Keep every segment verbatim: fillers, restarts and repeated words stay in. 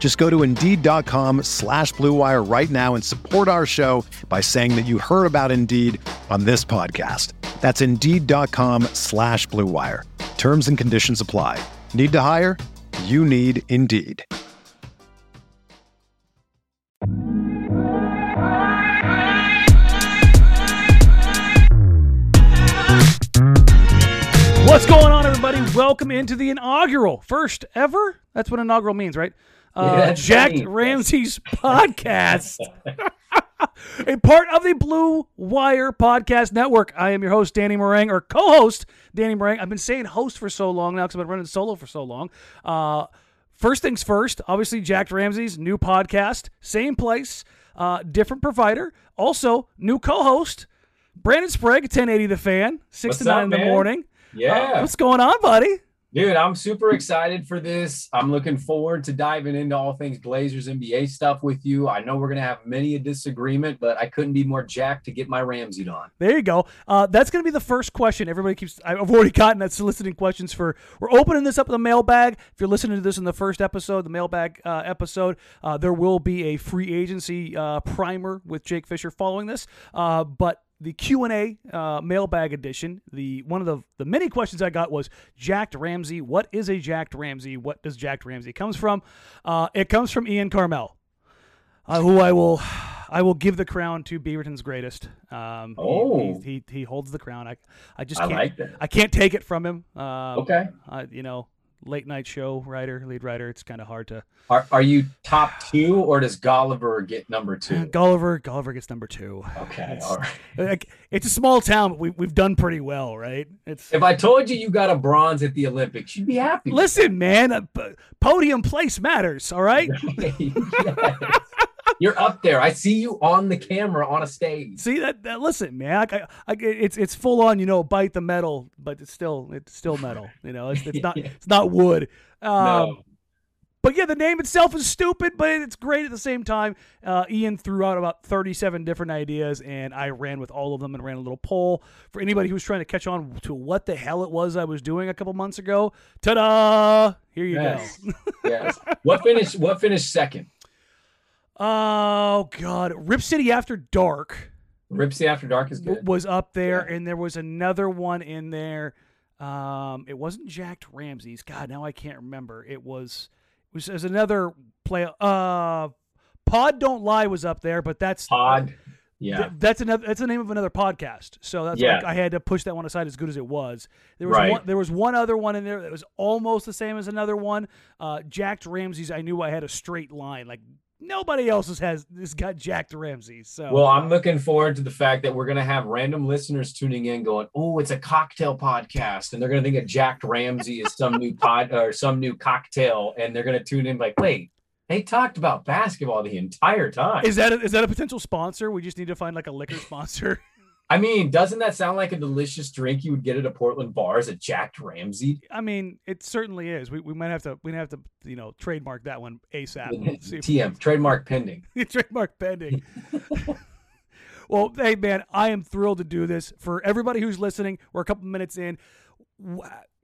Just go to Indeed.com slash Blue Wire right now and support our show by saying that you heard about Indeed on this podcast. That's Indeed.com slash Blue Wire. Terms and conditions apply. Need to hire? You need Indeed. What's going on, everybody? Welcome into the inaugural, first ever? That's what inaugural means, right? Uh, yeah, Jack funny. Ramsay's podcast, a part of the Blue Wire Podcast Network. I am your host, Danny Meringue, or co-host, Danny Meringue. I've been saying host for so long now because I've been running solo for so long. Uh, first things first, obviously, Jack Ramsay's new podcast, same place, uh, different provider. Also, new co-host, Brandon Sprague, ten eighty The Fan, six to nine in the morning. Yeah. Uh, what's going on, buddy? Dude, I'm super excited for this. I'm looking forward to diving into all things Blazers N B A stuff with you. I know we're going to have many a disagreement, but I couldn't be more jacked to get my Ramsey on. There you go. Uh, that's going to be the first question. Everybody keeps – I've already gotten that soliciting questions for – we're opening this up in the mailbag. If you're listening to this in the first episode, the mailbag uh, episode, uh, there will be a free agency uh, primer with Jake Fisher following this. Uh, but – the Q and A uh, mailbag edition, the one of the, the many questions I got was, Jacked Ramsay, what is a Jacked Ramsay? What does Jacked Ramsay comes from? Uh, it comes from Ian Carmel, uh, who I will I will give the crown to Beaverton's greatest. Um, oh. He, he, he holds the crown. I I just can't, I, like I can't take it from him. Um, okay. Uh, you know, late night show writer, lead writer, it's kind of hard to... Are Are you top two, or does Gulliver get number two? Gulliver Gulliver gets number two. Okay, it's, all right. Like, it's a small town, but we, we've done pretty well, right? It's If I told you you got a bronze at the Olympics, you'd be happy. Listen, man, a, a podium place matters, all right? Yes. You're up there. I see you on the camera on a stage. See that? that listen, man, I, I, it's it's full on. You know, bite the metal, but it's still it's still metal. You know, it's, it's not yeah. it's not wood. Um, no. But yeah, the name itself is stupid, but it's great at the same time. Uh, Ian threw out about thirty-seven different ideas, and I ran with all of them and ran a little poll for anybody who was trying to catch on to what the hell it was I was doing a couple months ago. Ta-da! Here you yes. go. yes. What finished? What finished second? Oh God, Rip City After Dark. Rip City After Dark is good. Was up there, yeah. And there was another one in there. Um, it wasn't Jacked Ramsay's. God, now I can't remember. It was. It was, it was another play. Uh, Pod Don't Lie was up there, but that's Pod. Yeah, th- that's another. That's the name of another podcast. So that's yeah. like I had to push that one aside as good as it was. There was right. one, there was one other one in there that was almost the same as another one. Uh, Jacked Ramsay's. I knew I had a straight line like. Nobody else has this got Jacked Ramsay. So well, I'm looking forward to the fact that we're going to have random listeners tuning in going, oh, it's a cocktail podcast. And they're going to think that Jacked Ramsay is some new pod or some new cocktail. And they're going to tune in like, wait, they talked about basketball the entire time. Is that a, is that a potential sponsor? We just need to find like a liquor sponsor. I mean, doesn't that sound like a delicious drink you would get at a Portland bar? Is it Jacked Ramsay? I mean, it certainly is. We we might have to we have to you know trademark that one ASAP. T M trademark pending. trademark pending. Well, hey man, I am thrilled to do this for everybody who's listening. We're a couple minutes in.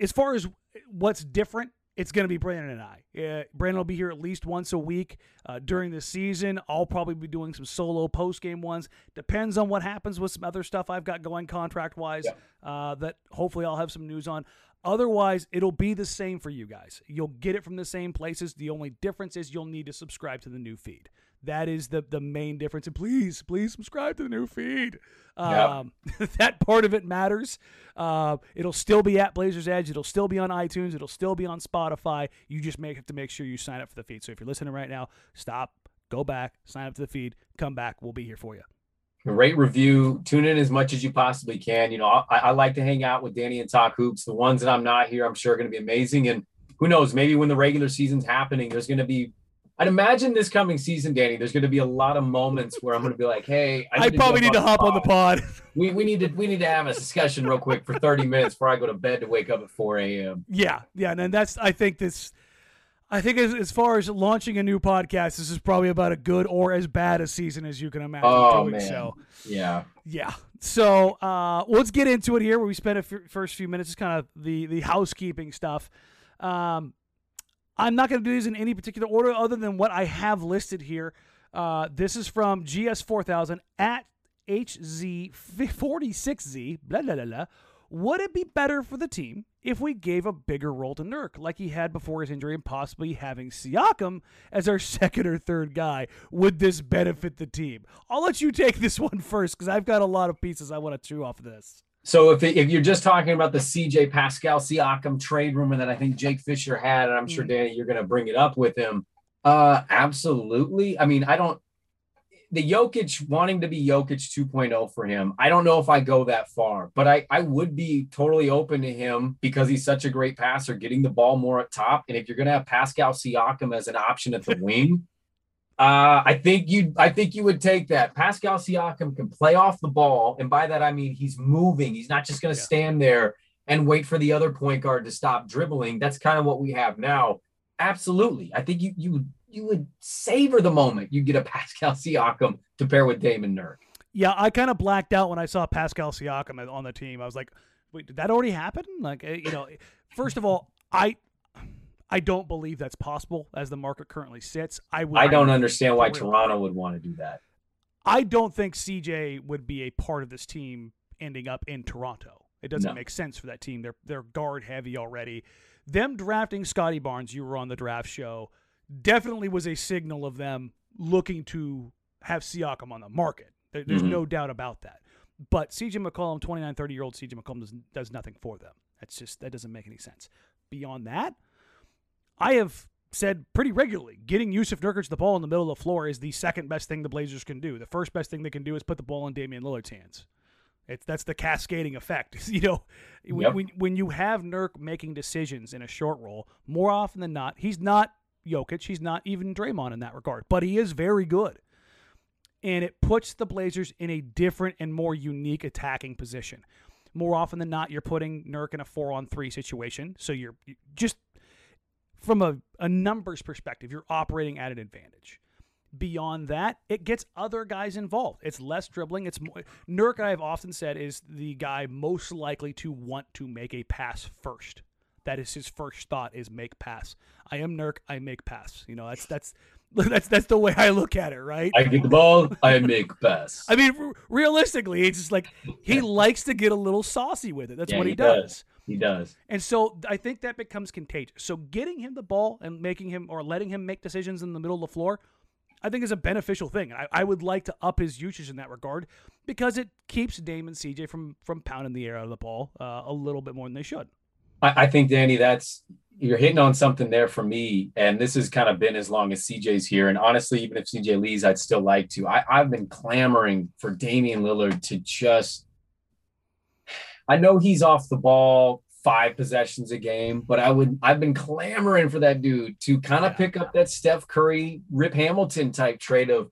As far as what's different. It's going to be Brandon and I. Uh, Brandon will be here at least once a week uh, during the season. I'll probably be doing some solo post-game ones. Depends on what happens with some other stuff I've got going contract-wise yeah. uh, that hopefully I'll have some news on. Otherwise, it'll be the same for you guys. You'll get it from the same places. The only difference is you'll need to subscribe to the new feed. That is the the main difference. And please, please subscribe to the new feed. Um, yep. That part of it matters. Uh, it'll still be at Blazers Edge. It'll still be on iTunes. It'll still be on Spotify. You just make, have to make sure you sign up for the feed. So if you're listening right now, stop, go back, sign up to the feed, come back. We'll be here for you. Rate, review, tune in as much as you possibly can. You know, I, I like to hang out with Danny and talk hoops. The ones that I'm not here, I'm sure are going to be amazing. And who knows, maybe when the regular season's happening, there's going to be, I'd imagine this coming season, Danny, there's going to be a lot of moments where I'm going to be like, hey, I, I probably need to hop on the pod. We we need to we need to have a discussion real quick for thirty minutes before I go to bed to wake up at four a.m. Yeah, yeah, and that's I think this I think as, as far as launching a new podcast, this is probably about a good or as bad a season as you can imagine. Oh, doing man. So. Yeah. Yeah. So uh, let's get into it here where we spent the f- first few minutes. It's kind of the, the housekeeping stuff. Um, I'm not going to do these in any particular order other than what I have listed here. Uh, this is from G S four thousand at H Z forty-six Z, blah, blah, blah, blah. Would it be better for the team if we gave a bigger role to Nurk like he had before his injury and possibly having Siakam as our second or third guy? Would this benefit the team? I'll let you take this one first because I've got a lot of pieces I want to chew off of this. So if if you're just talking about the C J Pascal Siakam trade rumor that I think Jake Fisher had, and I'm sure, Danny, you're going to bring it up with him. Uh, absolutely. I mean, I don't – the Jokic wanting to be Jokic two point oh for him, I don't know if I go that far. But I, I would be totally open to him because he's such a great passer, getting the ball more up top. And if you're going to have Pascal Siakam as an option at the wing – Uh, I think you I think you would take that. Pascal Siakam can play off the ball, and by that I mean he's moving. He's not just going to yeah. stand there and wait for the other point guard to stop dribbling. That's kind of what we have now. Absolutely. I think you you you would savor the moment you get a Pascal Siakam to pair with Damian Lillard. Yeah, I kind of blacked out when I saw Pascal Siakam on the team. I was like, wait, did that already happen? Like, you know, first of all, I – I don't believe that's possible as the market currently sits. I would, I don't understand why Toronto would want to do that. I don't think C J would be a part of this team ending up in Toronto. It doesn't no. make sense for that team. They're they're guard heavy already. Them drafting Scottie Barnes, you were on the draft show, definitely was a signal of them looking to have Siakam on the market. There, there's mm-hmm. no doubt about that. But C J McCollum, twenty-nine, thirty-year-old C J McCollum does, does nothing for them. That's just that doesn't make any sense. Beyond that, I have said pretty regularly, getting Yusuf Nurkic the ball in the middle of the floor is the second best thing the Blazers can do. The first best thing they can do is put the ball in Damian Lillard's hands. It's, that's the cascading effect. You know, yep. when, when you have Nurk making decisions in a short roll, more often than not, he's not Jokic, he's not even Draymond in that regard, but he is very good. And it puts the Blazers in a different and more unique attacking position. More often than not, you're putting Nurk in a four-on-three situation, so you're you just... From a, a numbers perspective, you're operating at an advantage. Beyond that, it gets other guys involved. It's less dribbling. It's more, Nurk, I have often said, is the guy most likely to want to make a pass first. That is his first thought is make pass. I am Nurk. I make pass. You know, that's that's that's that's the way I look at it, right? I get the ball. I make pass. I mean, r- realistically, it's just like he likes to get a little saucy with it. That's yeah, what he, he does. does. He does. And so I think that becomes contagious. So getting him the ball and making him or letting him make decisions in the middle of the floor, I think is a beneficial thing. I, I would like to up his usage in that regard because it keeps Dame and C J from from pounding the air out of the ball uh, a little bit more than they should. I, I think, Danny, that's you're hitting on something there for me. And this has kind of been as long as C J's here. And honestly, even if C J leaves, I'd still like to. I, I've been clamoring for Damian Lillard to just I know he's off the ball five possessions a game, but I would, I've been clamoring for that dude to kind of yeah. pick up that Steph Curry, Rip Hamilton type trade of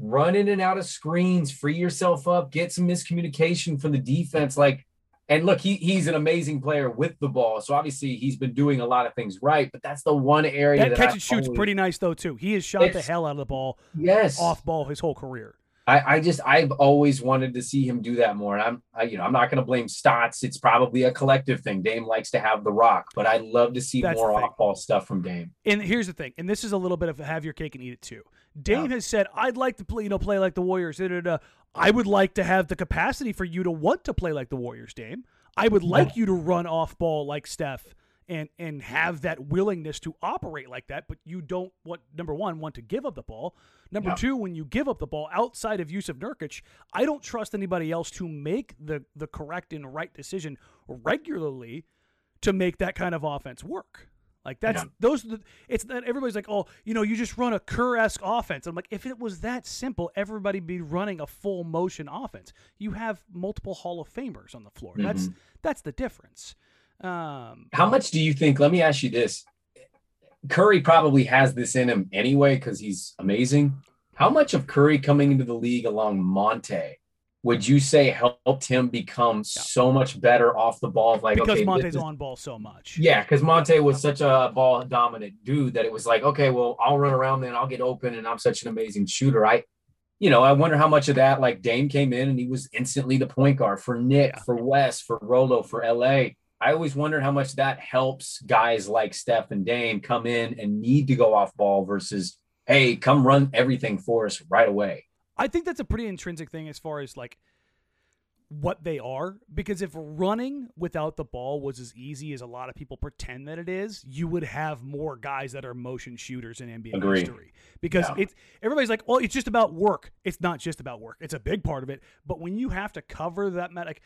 run in and out of screens, free yourself up, get some miscommunication from the defense. Like, and look, he he's an amazing player with the ball. So obviously he's been doing a lot of things right, but that's the one area that, that catch I and shoot's always, pretty nice though, too. He has shot the hell out of the ball yes. off ball his whole career. I, I just I've always wanted to see him do that more, and I'm I, you know I'm not going to blame Stotts. It's probably a collective thing. Dame likes to have the rock, but I'd love to see That's more off-ball stuff from Dame. And here's the thing, and this is a little bit of have your cake and eat it too. Dame yeah. has said, "I'd like to play, you know, play like the Warriors." Da, da, da. I would like to have the capacity for you to want to play like the Warriors, Dame. I would like yeah. you to run off-ball like Steph and and have that willingness to operate like that, but you don't want, number one, want to give up the ball. Number no. two, when you give up the ball outside of Yusuf Nurkic, I don't trust anybody else to make the, the correct and right decision regularly to make that kind of offense work. Like that's, no. those, are the, it's that everybody's like, oh, you know, you just run a Kerr-esque offense. I'm like, if it was that simple, everybody be running a full motion offense. You have multiple Hall of Famers on the floor. Mm-hmm. That's, that's the difference. Um, How much do you think, let me ask you this, Curry probably has this in him anyway, cause he's amazing. How much of Curry coming into the league along Monte would you say helped him become yeah. so much better off the ball? Like, because okay, Monte's on ball so much. Yeah, because Monte was such a ball-dominant dude that it was like, okay, well, I'll run around then, I'll get open, and I'm such an amazing shooter. I, you know, I wonder how much of that, like Dame came in and he was instantly the point guard for Nick, yeah. for Wes, for Rolo, for L A. I always wondered how much that helps guys like Steph and Dame come in and need to go off ball versus, hey, come run everything for us right away. I think that's a pretty intrinsic thing as far as like what they are, because if running without the ball was as easy as a lot of people pretend that it is, you would have more guys that are motion shooters in N B A Agreed. history, because yeah. it's, everybody's like, well, it's just about work. It's not just about work. It's a big part of it. But when you have to cover that, like,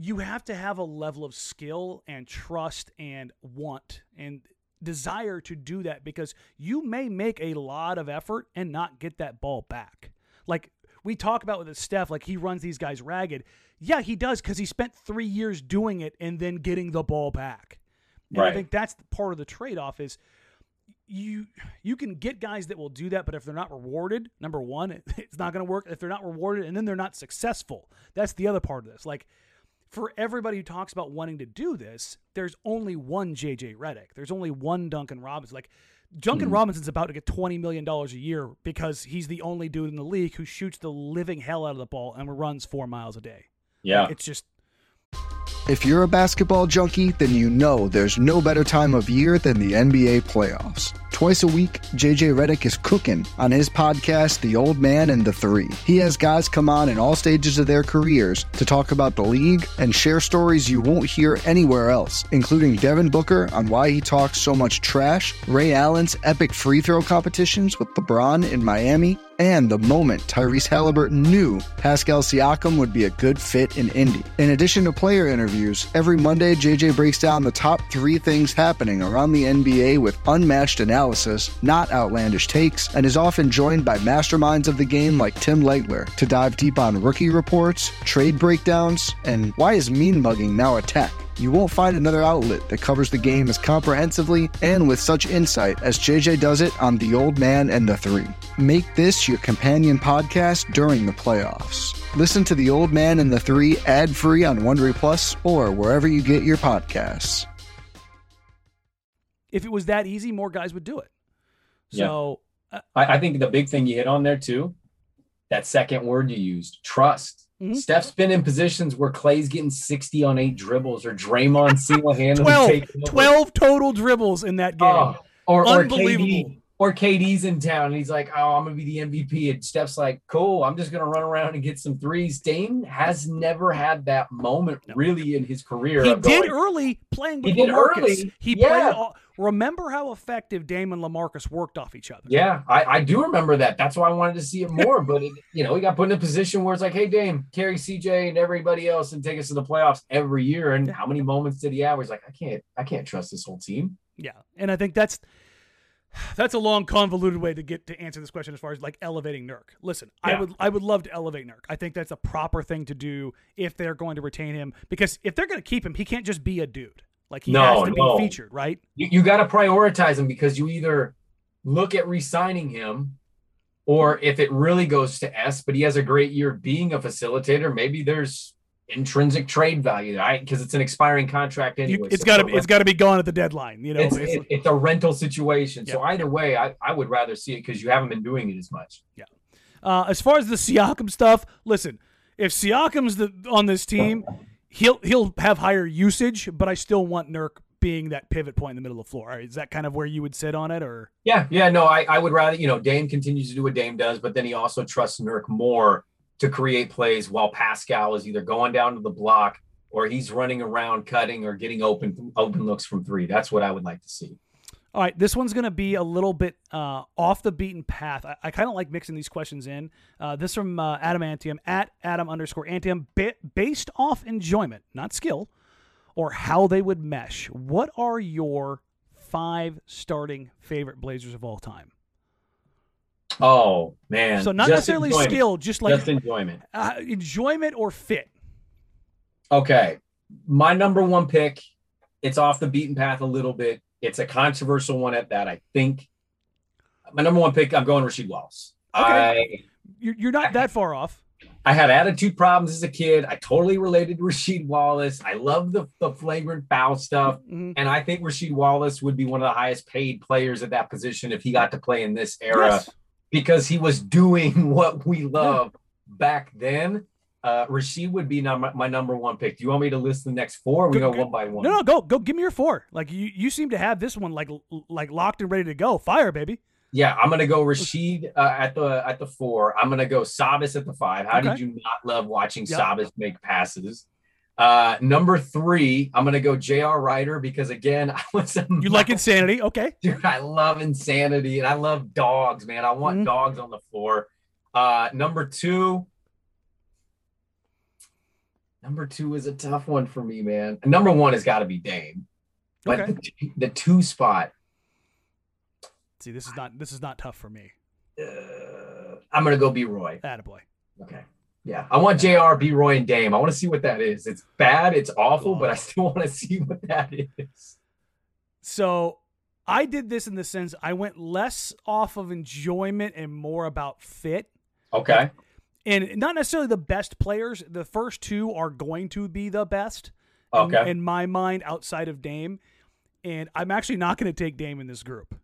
you have to have a level of skill and trust and want and desire to do that, because you may make a lot of effort and not get that ball back. Like we talk about with Steph, like he runs these guys ragged. Yeah, he does, because he spent three years doing it and then getting the ball back. And right. I think that's part of the trade-off is you you can get guys that will do that, but if they're not rewarded, number one, it, it's not going to work. If they're not rewarded and then they're not successful, that's the other part of this. Like for everybody who talks about wanting to do this, there's only one J J Redick. There's only one Duncan Robinson. Like, Duncan mm. Robinson's about to get twenty million dollars a year because he's the only dude in the league who shoots the living hell out of the ball and runs four miles a day. Yeah. Like, it's just... If you're a basketball junkie, then you know there's no better time of year than the N B A playoffs. Twice a week, J J Redick is cooking on his podcast, The Old Man and the Three. He has guys come on in all stages of their careers to talk about the league and share stories you won't hear anywhere else, including Devin Booker on why he talks so much trash, Ray Allen's epic free throw competitions with LeBron in Miami, and the moment Tyrese Halliburton knew Pascal Siakam would be a good fit in Indy. In addition to player interviews, every Monday, J J breaks down the top three things happening around the N B A with unmatched analysis, not outlandish takes, and is often joined by masterminds of the game like Tim Legler to dive deep on rookie reports, trade breakdowns, and why is mean mugging now a tech? You won't find another outlet that covers the game as comprehensively and with such insight as J J does it on The Old Man and the Three. Make this your companion podcast during the playoffs. Listen to The Old Man and the Three ad-free on Wondery Plus or wherever you get your podcasts. If it was that easy, more guys would do it. So yeah. I, I think the big thing you hit on there too, that second word you used, trust. Mm-hmm. Steph's been in positions where Clay's getting sixty on eight dribbles, or Draymond single-handedly twelve total dribbles in that game. Oh, or, Unbelievable. Or, K D, or K D's in town, and he's like, oh, I'm going to be the M V P. And Steph's like, cool, I'm just going to run around and get some threes. Dame has never had that moment no. really in his career. He did going, early playing with he did LaMarcus. Early. He yeah. played all, remember how effective Dame and LaMarcus worked off each other. Yeah, I, I do remember that. That's why I wanted to see it more. But, it, you know, he got put in a position where it's like, hey, Dame, carry C J and everybody else and take us to the playoffs every year. And yeah. how many moments did he have? He's like, I can't, I can't trust this whole team. Yeah, and I think that's – that's a long, convoluted way to get to answer this question as far as like elevating Nurk. Listen, yeah. I would I would love to elevate Nurk. I think that's a proper thing to do if they're going to retain him, because if they're going to keep him, he can't just be a dude. Like he no, has to no. be featured, right? You, you got to prioritize him, because you either look at re-signing him, or if it really goes to S, but he has a great year being a facilitator, maybe there's intrinsic trade value, right? Because it's an expiring contract anyway. You, it's so gotta be, it's gotta be gone at the deadline. You know, it's, it's, it, it's a rental situation. Yeah. So either way, I, I would rather see it, because you haven't been doing it as much. Yeah. Uh, as far as the Siakam stuff, listen, if Siakam's the, on this team, he'll he'll have higher usage, but I still want Nurk being that pivot point in the middle of the floor. Right, is that kind of where you would sit on it, or? Yeah, yeah, no, I, I would rather, you know, Dame continues to do what Dame does, but then he also trusts Nurk more to create plays while Pascal is either going down to the block or he's running around cutting or getting open open looks from three. That's what I would like to see. All right, this one's going to be a little bit uh, off the beaten path. I, I kind of like mixing these questions in. Uh, this from uh, Adamantium, at Adam underscore Antium, ba- based off enjoyment, not skill, or how they would mesh. What are your five starting favorite Blazers of all time? Oh, man. So not just necessarily enjoyment. Skill, just like just enjoyment. Uh, enjoyment or fit. Okay. My number one pick, it's off the beaten path a little bit. It's a controversial one at that, I think. My number one pick, I'm going Rasheed Wallace. Okay. I, you're, you're not I, that far off. I had attitude problems as a kid. I totally related to Rasheed Wallace. I love the, the flagrant foul stuff. Mm-hmm. And I think Rasheed Wallace would be one of the highest paid players at that position if he got to play in this era. Yes. Because he was doing what we love back then. Uh, Rasheed would be num- my number one pick. Do you want me to list the next four? Or we go, go one by one. No, no, go, go. Give me your four. Like you, you seem to have this one like, like locked and ready to go. Fire, baby. Yeah, I'm gonna go Rasheed uh, at the at the four. I'm gonna go Sabas at the five. How okay. did you not love watching yep. Sabas make passes? Uh, number three, I'm gonna go J R Rider because again, I was a you like insanity, okay? Dude, I love insanity and I love dogs, man. I want mm-hmm. dogs on the floor. Uh, number two. Number two is a tough one for me, man. Number one has got to be Dame, but okay. the, the two spot. See, this is not this is not tough for me. Uh, I'm gonna go B-Roy. Attaboy. Okay. Yeah, I want J R, B-Roy, and Dame. I want to see what that is. It's bad, it's awful, oh. but I still want to see what that is. So, I did this in the sense I went less off of enjoyment and more about fit. Okay. Like, and not necessarily the best players. The first two are going to be the best okay. in, in my mind outside of Dame. And I'm actually not going to take Dame in this group,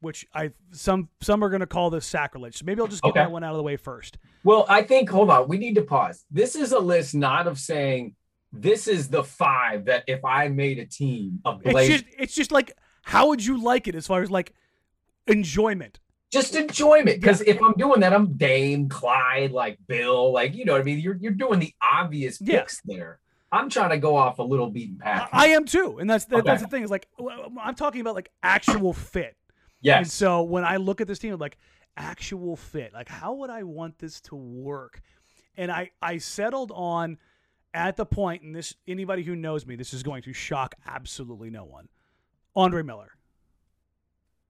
which I some some are going to call this sacrilege. So maybe I'll just get okay. that one out of the way first. Well, I think, hold on, we need to pause. This is a list not of saying this is the five that if I made a team of Blazers. It's just, it's just like, how would you like it as far as like enjoyment? Just enjoyment, because yeah. if I'm doing that, I'm Dame, Clyde, like Bill, like, you know what I mean? You're you're doing the obvious picks yeah. there. I'm trying to go off a little beaten path. I, I am too, and that's that, okay. that's the thing. Is like I'm talking about like actual fit. Yes. And so when I look at this team, I'm like actual fit. Like how would I want this to work? And I I settled on at the point, and this anybody who knows me, this is going to shock absolutely no one. Andre Miller.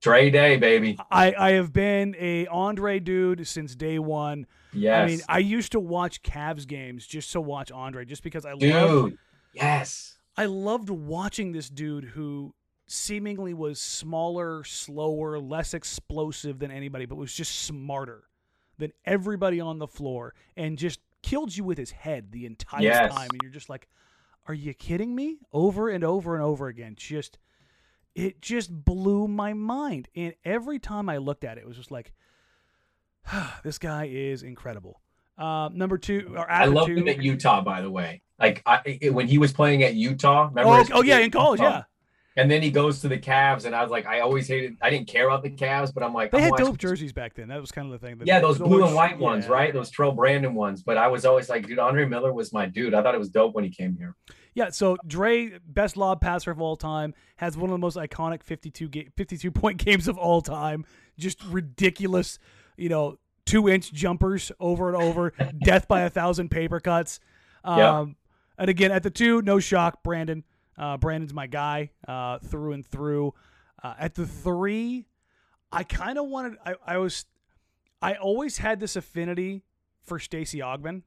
Trey Day, baby. I, I have been a Andre dude since day one. Yes. I mean, I used to watch Cavs games just to watch Andre, just because I dude, loved yes. I loved watching this dude who seemingly was smaller, slower, less explosive than anybody, but was just smarter than everybody on the floor and just killed you with his head the entire yes. time. And you're just like, are you kidding me? Over and over and over again. Just It just blew my mind. And every time I looked at it, it was just like, ah, this guy is incredible. Uh, number two. Or I loved two, him at Utah, by the way. Like I, it, when he was playing at Utah. Remember oh, oh yeah, in college, Utah. yeah. And then he goes to the Cavs, and I was like, I always hated – I didn't care about the Cavs, but I'm like – They I'm had watching. dope jerseys back then. That was kind of the thing. That yeah, those blue and white ones, yeah. right? Those Terrell Brandon ones. But I was always like, dude, Andre Miller was my dude. I thought it was dope when he came here. Yeah, so Dre, best lob passer of all time, has one of the most iconic fifty-two-point games of all time. Just ridiculous, you know, two-inch jumpers over and over, death by a thousand paper cuts. Um, yeah. And again, at the two, no shock, Brandon. Uh, Brandon's my guy uh, through and through. Uh, at the three, I kind of wanted. I, I was, I always had this affinity for Stacey Augmon.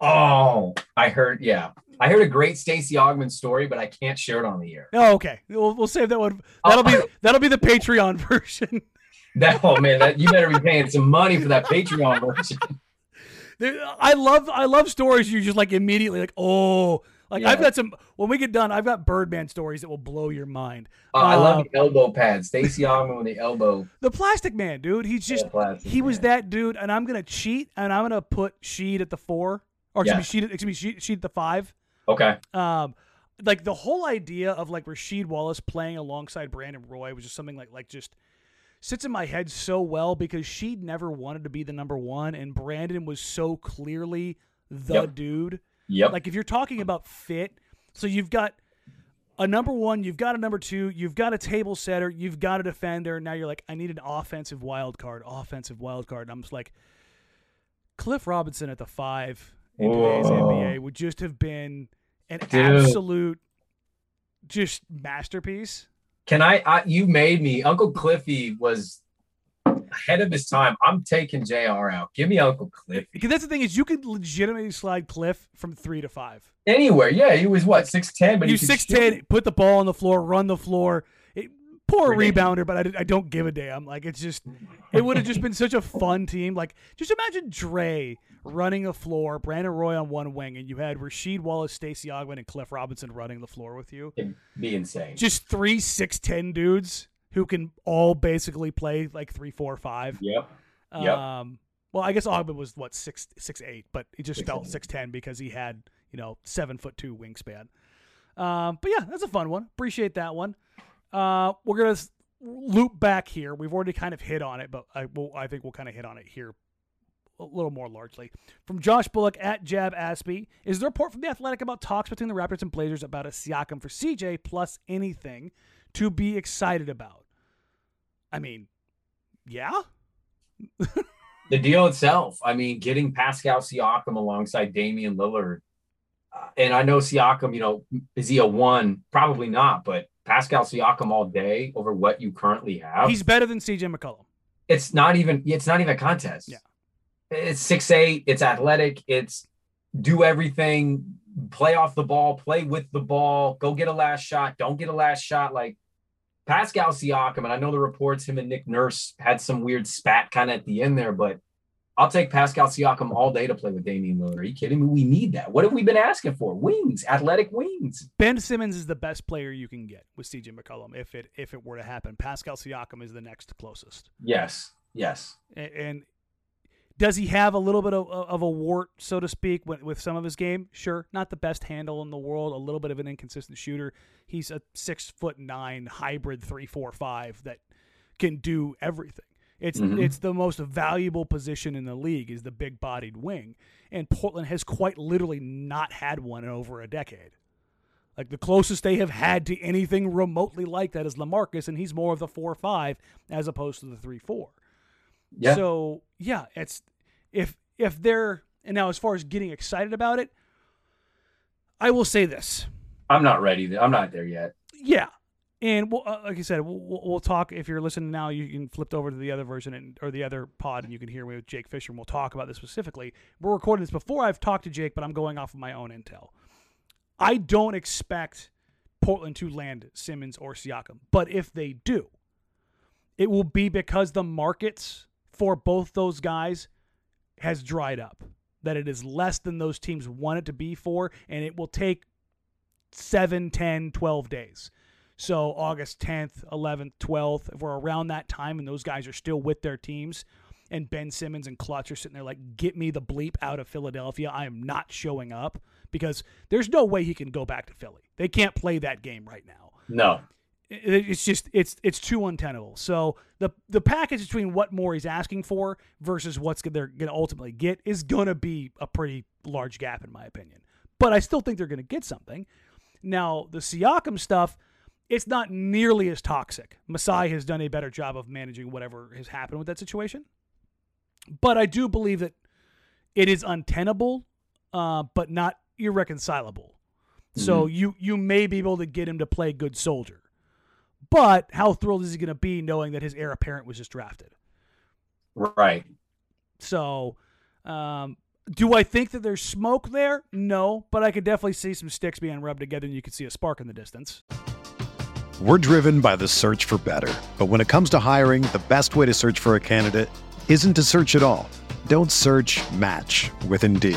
Oh, I heard. Yeah, I heard a great Stacey Augmon story, but I can't share it on the air. Oh, okay. We'll we'll save that one. That'll be that'll be the Patreon version. That oh man, that, you better be paying some money for that Patreon version. I love I love stories. You just like immediately like oh. Like yeah. I've got some, when we get done, I've got Birdman stories that will blow your mind. Uh, uh, I love the elbow pad. Stacey Augmon on the elbow. The Plastic Man, dude. He's just, yeah, he man. was that dude. And I'm going to cheat and I'm going to put Sheed at the four or yeah. excuse me, Sheed, excuse me, Sheed at the five. Okay. Um, like the whole idea of like Rasheed Wallace playing alongside Brandon Roy was just something like, like just sits in my head so well because Sheed never wanted to be the number one. And Brandon was so clearly the yep. dude. Yep. Like if you're talking about fit, so you've got a number one, you've got a number two, you've got a table setter, you've got a defender. Now you're like, I need an offensive wild card, offensive wild card. And I'm just like, Cliff Robinson at the five in today's N B A would just have been an Dude. absolute just masterpiece. Can I, I, you made me, Uncle Cliffy was ahead of his time. I'm taking J R out. Give me Uncle Cliffy. Because that's the thing is you could legitimately slide Cliff from three to five. Anywhere. Yeah. He was what? six ten, but he was six ten, put the ball on the floor, run the floor. It, poor Ridiculous. rebounder, but I, I don't give a damn. Like it's just, it would have just been such a fun team. Like just imagine Dre running the floor, Brandon Roy on one wing, and you had Rasheed Wallace, Stacey Augmon, and Cliff Robinson running the floor with you. It'd be insane. Just three six ten dudes who can all basically play like three, four, five. Yep. Yep. Um, well, I guess Augmon was what six, six, eight, but he just felt six ten because he had you know seven foot two wingspan. Um, but yeah, that's a fun one. Appreciate that one. Uh, we're gonna loop back here. We've already kind of hit on it, but I will, I think we'll kind of hit on it here a little more largely. From Josh Bullock at Jab Aspie, is there a report from The Athletic about talks between the Raptors and Blazers about a Siakam for C J plus anything to be excited about? I mean, yeah. The deal itself. I mean, getting Pascal Siakam alongside Damian Lillard, uh, and I know Siakam. You know, is he a one? Probably not, but Pascal Siakam all day over what you currently have. He's better than C J McCollum. It's not even. It's not even a contest. Yeah. It's six eight. It's athletic. It's do everything. Play off the ball. Play with the ball. Go get a last shot. Don't get a last shot. Like Pascal Siakam, and I know the reports him and Nick Nurse had some weird spat kind of at the end there, but I'll take Pascal Siakam all day to play with Damian Lillard. Are you kidding me? We need that. What have we been asking for? Wings, athletic wings. Ben Simmons is the best player you can get with C J McCollum if it if it were to happen. Pascal Siakam is the next closest. Yes, yes. And, and does he have a little bit of, of a wart, so to speak, with, with some of his game? Sure. Not the best handle in the world. A little bit of an inconsistent shooter. He's a six foot nine hybrid three four five that can do everything. It's mm-hmm. it's the most valuable position in the league is the big-bodied wing, and Portland has quite literally not had one in over a decade. Like the closest they have had to anything remotely like that is LaMarcus, and he's more of the four five as opposed to the three four. Yeah. So yeah, it's if if they're and now as far as getting excited about it, I will say this: I'm not ready. I'm not there yet. Yeah. And we'll, uh, like I said, we'll, we'll talk. If you're listening now, you can flip over to the other version and, or the other pod, and you can hear me with Jake Fisher, and we'll talk about this specifically. We're recording this before I've talked to Jake, but I'm going off of my own intel. I don't expect Portland to land Simmons or Siakam, but if they do, it will be because the markets for both those guys has dried up, that it is less than those teams want it to be for, and it will take seven, ten, twelve days. So August tenth, eleventh, twelfth, if we're around that time and those guys are still with their teams and Ben Simmons and Klutch are sitting there like, get me the bleep out of Philadelphia. I am not showing up because there's no way he can go back to Philly. They can't play that game right now. No. It's just it's it's too untenable. So the the package between what Morey's asking for versus what's they're going to ultimately get is going to be a pretty large gap in my opinion. But I still think they're going to get something. Now, the Siakam stuff, it's not nearly as toxic. Masai has done a better job of managing whatever has happened with that situation. But I do believe that it is untenable, uh, but not irreconcilable. Mm-hmm. So you you may be able to get him to play good soldier. But how thrilled is he going to be knowing that his heir apparent was just drafted? Right. So um, do I think that there's smoke there? No, but I could definitely see some sticks being rubbed together and you could see a spark in the distance. We're driven by the search for better. But when it comes to hiring, the best way to search for a candidate isn't to search at all. Don't search, match with Indeed.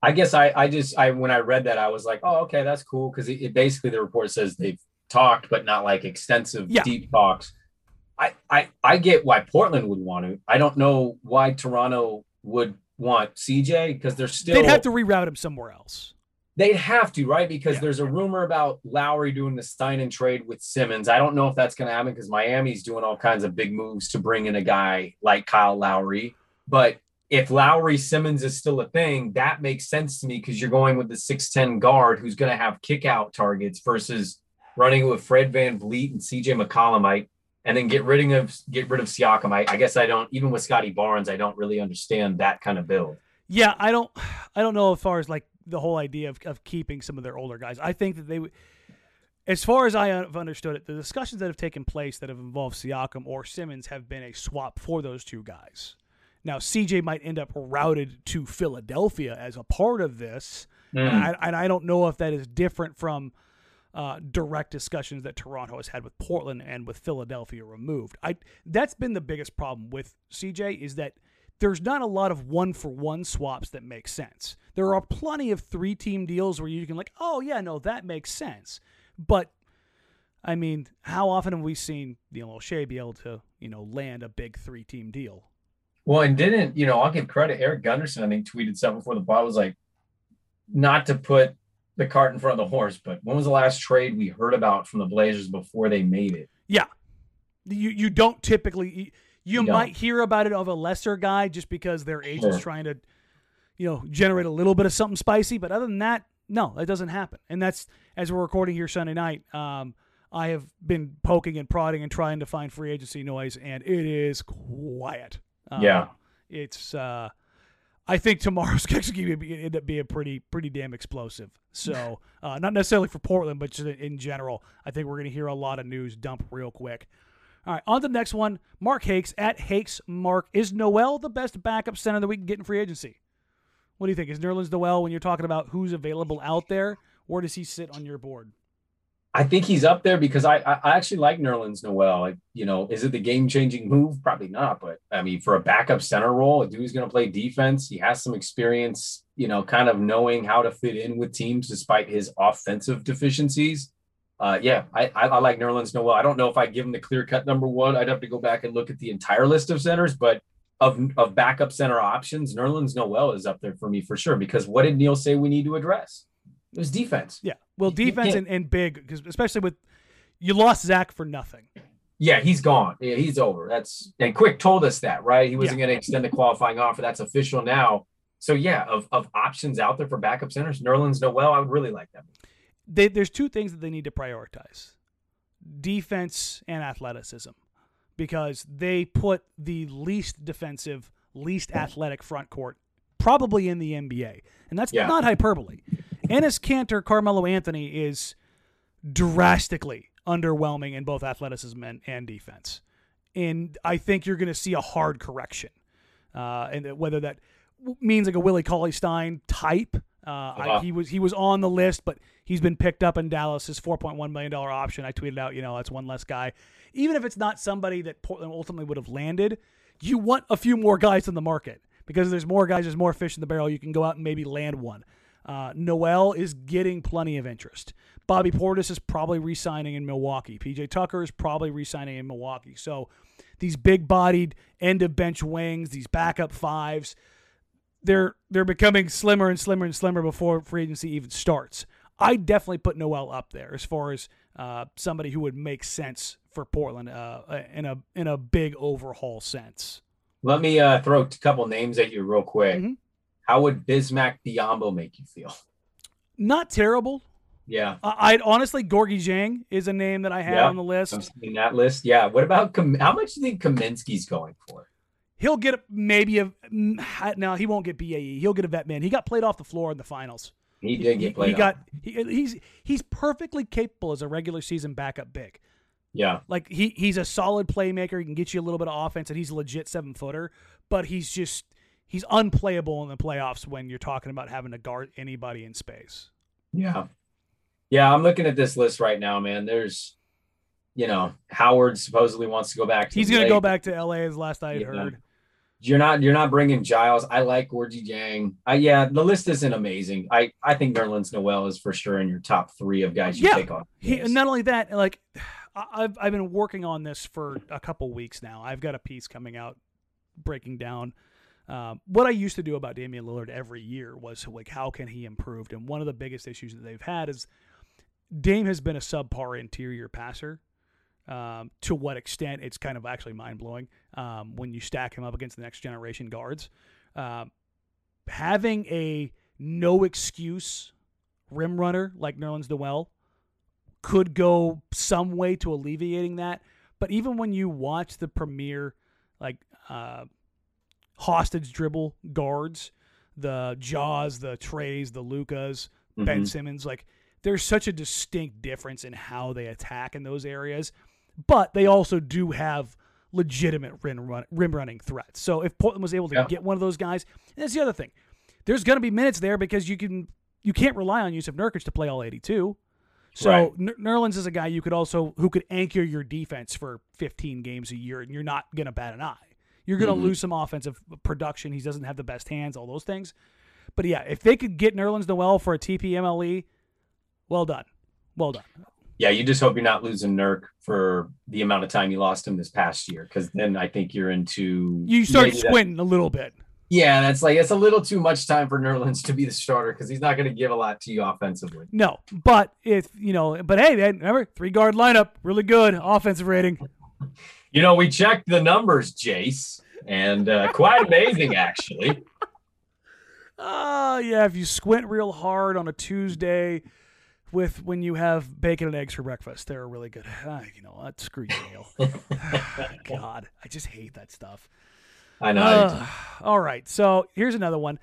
I guess I, I just, I when I read that, I was like, oh, okay, that's cool. Because it, it basically, the report says they've talked, but not like extensive, yeah. deep talks. I, I, I get why Portland would want to. I don't know why Toronto would want C J, because they're still... They'd have to reroute him somewhere else. They'd have to, right? Because yeah. there's a rumor about Lowry doing the sign and trade with Simmons. I don't know if that's going to happen because Miami's doing all kinds of big moves to bring in a guy like Kyle Lowry. But if Lowry Simmons is still a thing, that makes sense to me because you're going with the six ten guard who's going to have kick-out targets versus running with Fred VanVleet and C J McCollum. I, And then get rid of get rid of Siakam. I, I guess I don't, even with Scottie Barnes, I don't really understand that kind of build. Yeah, I don't I don't know as far as like the whole idea of, of keeping some of their older guys. I think that they, as far as I have understood it, the discussions that have taken place that have involved Siakam or Simmons have been a swap for those two guys. Now, C J might end up routed to Philadelphia as a part of this. Mm. And, I, and I don't know if that is different from Uh, direct discussions that Toronto has had with Portland and with Philadelphia removed. I that's been the biggest problem with C J is that there's not a lot of one-for-one swaps that make sense. There are plenty of three-team deals where you can like, oh, yeah, no, that makes sense. But, I mean, how often have we seen Neil Olshey be able to, you know, land a big three-team deal? Well, and didn't, you know, I'll give credit. Eric Gunderson, I think, tweeted something before the pod was like, not to put the cart in front of the horse, but when was the last trade we heard about from the Blazers before they made it? Yeah. You you don't typically, you, you might don't. hear about it of a lesser guy just because their agent's sure. trying to, you know, generate a little bit of something spicy. But other than that, no, that doesn't happen. And that's, as we're recording here Sunday night, um, I have been poking and prodding and trying to find free agency noise, and it is quiet. Um, yeah. It's, uh, I think tomorrow's actually going to end up being pretty, pretty damn explosive. So, uh, not necessarily for Portland, but just in general, I think we're going to hear a lot of news dump real quick. All right, on to the next one. Mark Hakes at Hakes Mark. Is Noel the best backup center that we can get in free agency? What do you think? Is Nerlens Noel, when you're talking about who's available out there, where does he sit on your board? I think he's up there because I I actually like Nerlens Noel. I, you know, is it the game-changing move? Probably not, but, I mean, for a backup center role, a dude who's going to play defense, he has some experience, you know, kind of knowing how to fit in with teams despite his offensive deficiencies. Uh, yeah, I, I, I like Nerlens Noel. I don't know if I give him the clear-cut number one. I'd have to go back and look at the entire list of centers, but of, of backup center options, Nerlens Noel is up there for me for sure because what did Neil say we need to address? It was defense. Yeah. Well, defense and, and big, because especially with you lost Zach for nothing. Yeah, he's gone. Yeah, he's over. That's and Quick told us that, right? He wasn't yeah. going to extend the qualifying offer. That's official now. So yeah, of of options out there for backup centers, Nerlens Noel, I would really like that. They, there's two things that they need to prioritize: defense and athleticism, because they put the least defensive, least athletic front court probably in the N B A, and that's yeah. not hyperbole. Enes Kanter, Carmelo Anthony is drastically underwhelming in both athleticism and, and defense. And I think you're going to see a hard correction. Uh, and whether that means like a Willie Cauley-Stein type, uh, uh-huh. I, he was he was on the list, but he's been picked up in Dallas, his four point one million dollars option. I tweeted out, you know, that's one less guy. Even if it's not somebody that Portland ultimately would have landed, you want a few more guys in the market because if there's more guys, there's more fish in the barrel. You can go out and maybe land one. Uh, Noel is getting plenty of interest. Bobby Portis is probably re-signing in Milwaukee. P J Tucker is probably re-signing in Milwaukee. So these big-bodied end-of-bench wings, these backup fives, they're they're becoming slimmer and slimmer and slimmer before free agency even starts. I definitely put Noel up there as far as uh, somebody who would make sense for Portland uh, in a in a big overhaul sense. Let me uh, throw a couple names at you real quick. Mm-hmm. How would Bismack Biyombo make you feel? Not terrible. Yeah. Uh, I'd honestly, Gorgui Dieng is a name that I had yeah, on the list. I'm seeing that list. Yeah. What about, how much do you think Kaminsky's going for? He'll get maybe a – no, he won't get B A E. He'll get a vet man. He got played off the floor in the finals. He did get played he, he off. Got, he, he's, he's perfectly capable as a regular season backup big. Yeah. Like, he he's a solid playmaker. He can get you a little bit of offense, and he's a legit seven-footer. But he's just – he's unplayable in the playoffs when you're talking about having to guard anybody in space. Yeah. Yeah, I'm looking at this list right now, man. There's – you know, Howard supposedly wants to go back to He's going to go back to L A as last I had yeah. heard. You're not you're not bringing Giles. I like Gorgie Jang. I, yeah, the list isn't amazing. I, I think Nerlens Noel is for sure in your top three of guys you yeah. take on. Yeah, not only that, like I've I've been working on this for a couple weeks now. I've got a piece coming out breaking down um, what I used to do about Damian Lillard every year was like how can he improve? And one of the biggest issues that they've had is Dame has been a subpar interior passer. Um, to what extent it's kind of actually mind-blowing um, when you stack him up against the next generation guards. Um, having a no-excuse rim runner like Nerlens Noel could go some way to alleviating that. But even when you watch the premier like uh, hostage dribble guards, the Jaws, the Trays, the Lucas, mm-hmm. Ben Simmons, like there's such a distinct difference in how they attack in those areas. But they also do have legitimate rim, run, rim running threats. So if Portland was able to yeah. get one of those guys, and that's the other thing. There's going to be minutes there because you can you can't rely on Yusuf Nurkic to play all eighty-two. So right. N- Nerlens is a guy you could also who could anchor your defense for fifteen games a year, and you're not going to bat an eye. You're going to mm-hmm. lose some offensive production. He doesn't have the best hands, all those things. But yeah, if they could get Nerlens Noel for a T P M L E, well done, well done. Yeah, you just hope you're not losing Nurk for the amount of time you lost him this past year, because then I think you're into you start squinting that, a little bit. Yeah, that's like it's a little too much time for Nerlens to be the starter because he's not going to give a lot to you offensively. No, but if you know, but hey, man, remember three guard lineup, really good offensive rating. You know, we checked the numbers, Jace, and uh, quite amazing actually. Oh uh, yeah, if you squint real hard on a Tuesday. With when you have bacon and eggs for breakfast, they're really good. Ah, you know what? Screw you, Neil. God, I just hate that stuff. I know. Uh, all right, so here's another one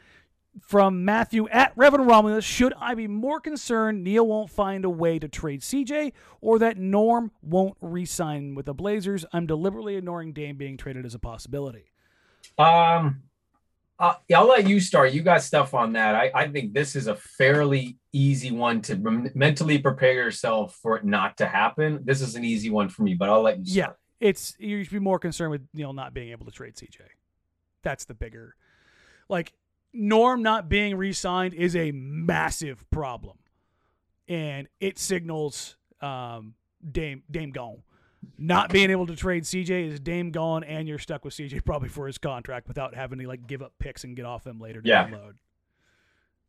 from Matthew at Reverend Romulus. Should I be more concerned Neil won't find a way to trade C J or that Norm won't re-sign with the Blazers? I'm deliberately ignoring Dame being traded as a possibility. Um. Uh, I'll let you start. You got stuff on that. I, I think this is a fairly easy one to m- mentally prepare yourself for it not to happen. This is an easy one for me, but I'll let you start. Yeah, it's you should be more concerned with Neil not being able to trade C J. That's the bigger. Like, Norm not being re-signed is a massive problem, and it signals um, Dame, Dame gone. Not being able to trade C J is Dame gone, and you're stuck with C J probably for his contract without having to like give up picks and get off them later to yeah. reload.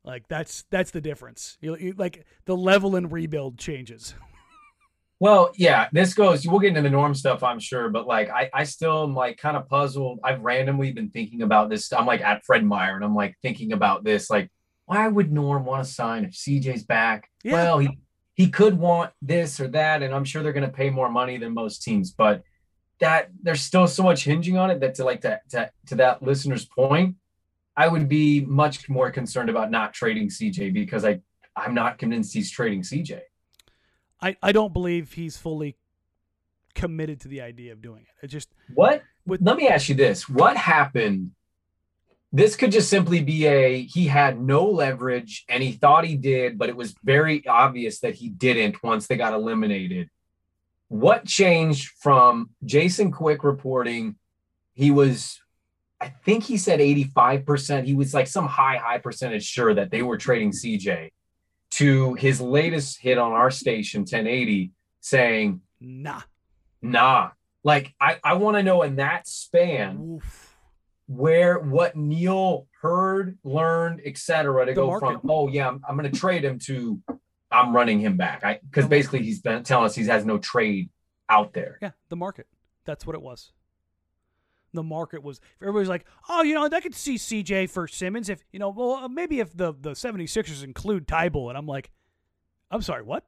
Like that's that's the difference. You, you, like the level and rebuild changes. Well, yeah, this goes. We'll get into the Norm stuff, I'm sure, but like I, I still am like kind of puzzled. I've randomly been thinking about this. I'm like at Fred Meyer, and I'm like thinking about this. Like, why would Norm want to sign if C J's back? Yeah. Well, he. He could want this or that, and I'm sure they're going to pay more money than most teams. But that there's still so much hinging on it that to like to, to, to that listener's point, I would be much more concerned about not trading C J because I, I'm not convinced he's trading C J. I, I don't believe he's fully committed to the idea of doing it. It just what? With, Let me ask you this. What happened? This could just simply be a, he had no leverage and he thought he did, but it was very obvious that he didn't once they got eliminated. What changed from Jason Quick reporting? He was, I think he said eighty-five percent. He was like some high, high percentage sure that they were trading C J to his latest hit on our station, ten eighty, saying, nah, nah. Like, I, I want to know in that span. Oof. Where what Neil heard, learned, et cetera, to the go market. From, oh, yeah, I'm, I'm going to trade him to I'm running him back. I Because basically he's been telling us he has no trade out there. Yeah, the market. That's what it was. The market was – everybody's like, oh, you know, I could see C J for Simmons if – you know, well, maybe if the, the seventy-sixers include Tybal. And I'm like, I'm sorry, what?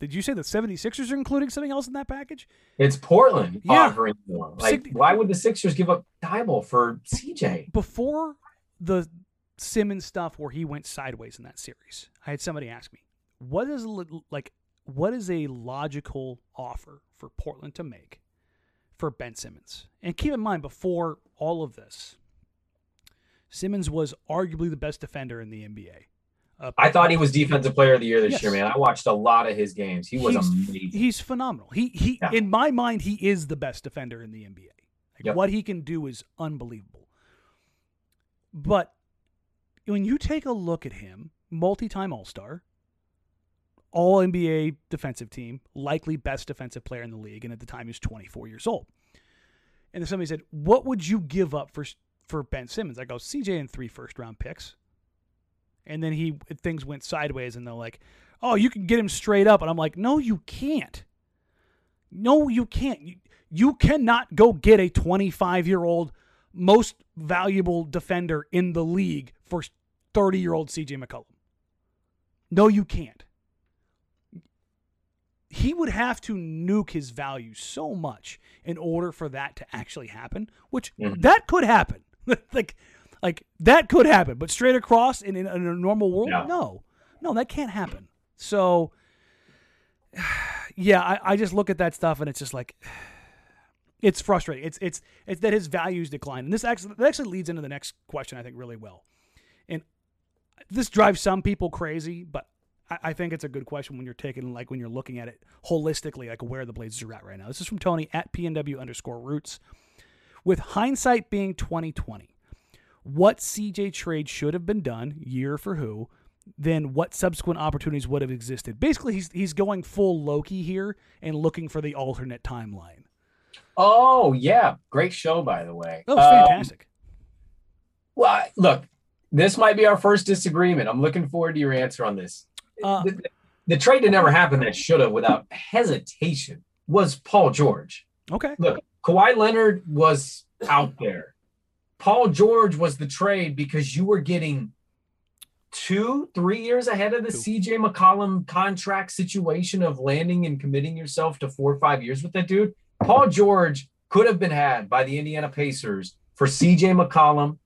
Did you say the seventy-sixers are including something else in that package? It's Portland yeah. offering more. Like, Sig- why would the Sixers give up Tybal for C J? Before the Simmons stuff where he went sideways in that series, I had somebody ask me, what is like what is a logical offer for Portland to make for Ben Simmons? And keep in mind, before all of this, Simmons was arguably the best defender in the N B A. Uh, I thought he was defensive player of the year this yes. year, man. I watched a lot of his games. He was he's, amazing. He's phenomenal. He he yeah. in my mind, he is the best defender in the N B A. Like, yep. what he can do is unbelievable. But when you take a look at him, multi-time All-Star, all-N B A defensive team, likely best defensive player in the league, and at the time he was twenty-four years old. And then somebody said, what would you give up for, for Ben Simmons? I go, C J and three first-round picks. And then he things went sideways, and they're like, oh, you can get him straight up. And I'm like, no, you can't. No, you can't. You, you cannot go get a twenty-five-year-old most valuable defender in the league for thirty-year-old C J McCollum. No, you can't. He would have to nuke his value so much in order for that to actually happen, which mm-hmm. that could happen. like, like that could happen, but straight across in, in, in a normal world, yeah. no, no, that can't happen. So, yeah, I, I just look at that stuff and it's just like, it's frustrating. It's it's it's that his values decline, and this actually that actually leads into the next question, I think, really well. And this drives some people crazy, but I think it's a good question when you're taking, like, when you're looking at it holistically, like where the Blazers are at right now. This is from Tony at P N W underscore roots. With hindsight being twenty twenty, what C J trade should have been done, year for who, then what subsequent opportunities would have existed? Basically, he's he's going full Loki here and looking for the alternate timeline. Oh, yeah. Great show, by the way. Oh, fantastic. Um, well, I, look, this might be our first disagreement. I'm looking forward to your answer on this. Uh, the, the trade that never happened that should have without hesitation was Paul George. Okay. Look, Kawhi Leonard was out there. Paul George was the trade because you were getting two, three years ahead of the C J McCollum contract situation of landing and committing yourself to four or five years with that dude. Paul George could have been had by the Indiana Pacers for C J McCollum,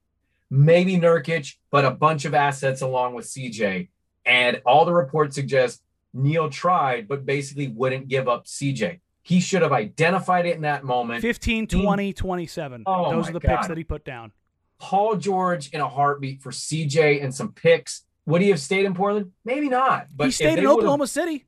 maybe Nurkic, but a bunch of assets along with C J. And all the reports suggest Neil tried, but basically wouldn't give up C J. He should have identified it in that moment. fifteen, twenty, twenty-seven. Oh, those are the God. picks that he put down. Paul George in a heartbeat for C J and some picks. Would he have stayed in Portland? Maybe not. But he stayed in Oklahoma City.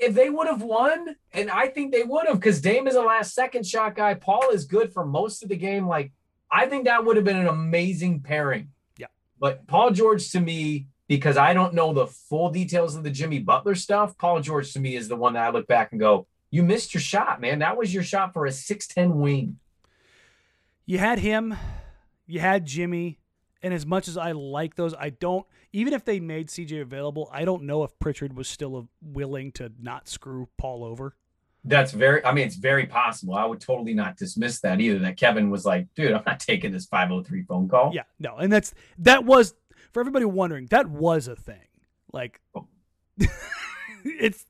If they would have won, and I think they would have, because Dame is a last-second shot guy. Paul is good for most of the game. Like, I think that would have been an amazing pairing. Yeah. But Paul George, to me, because I don't know the full details of the Jimmy Butler stuff, Paul George to me is the one that I look back and go, you missed your shot, man. That was your shot for a six ten wing. You had him, you had Jimmy, and as much as I like those, I don't, even if they made C J available, I don't know if Pritchard was still willing to not screw Paul over. That's very, I mean, it's very possible. I would totally not dismiss that either, that Kevin was like, dude, I'm not taking this five oh three phone call. Yeah, no, and that's, that was, for everybody wondering, that was a thing. Like, oh. It's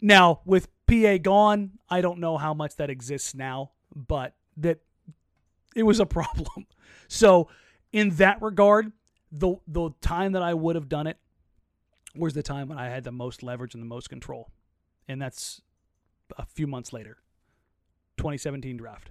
now with P A gone, I don't know how much that exists now, but that it was a problem. So in that regard, the the time that I would have done it was the time when I had the most leverage and the most control. And that's a few months later, twenty seventeen draft.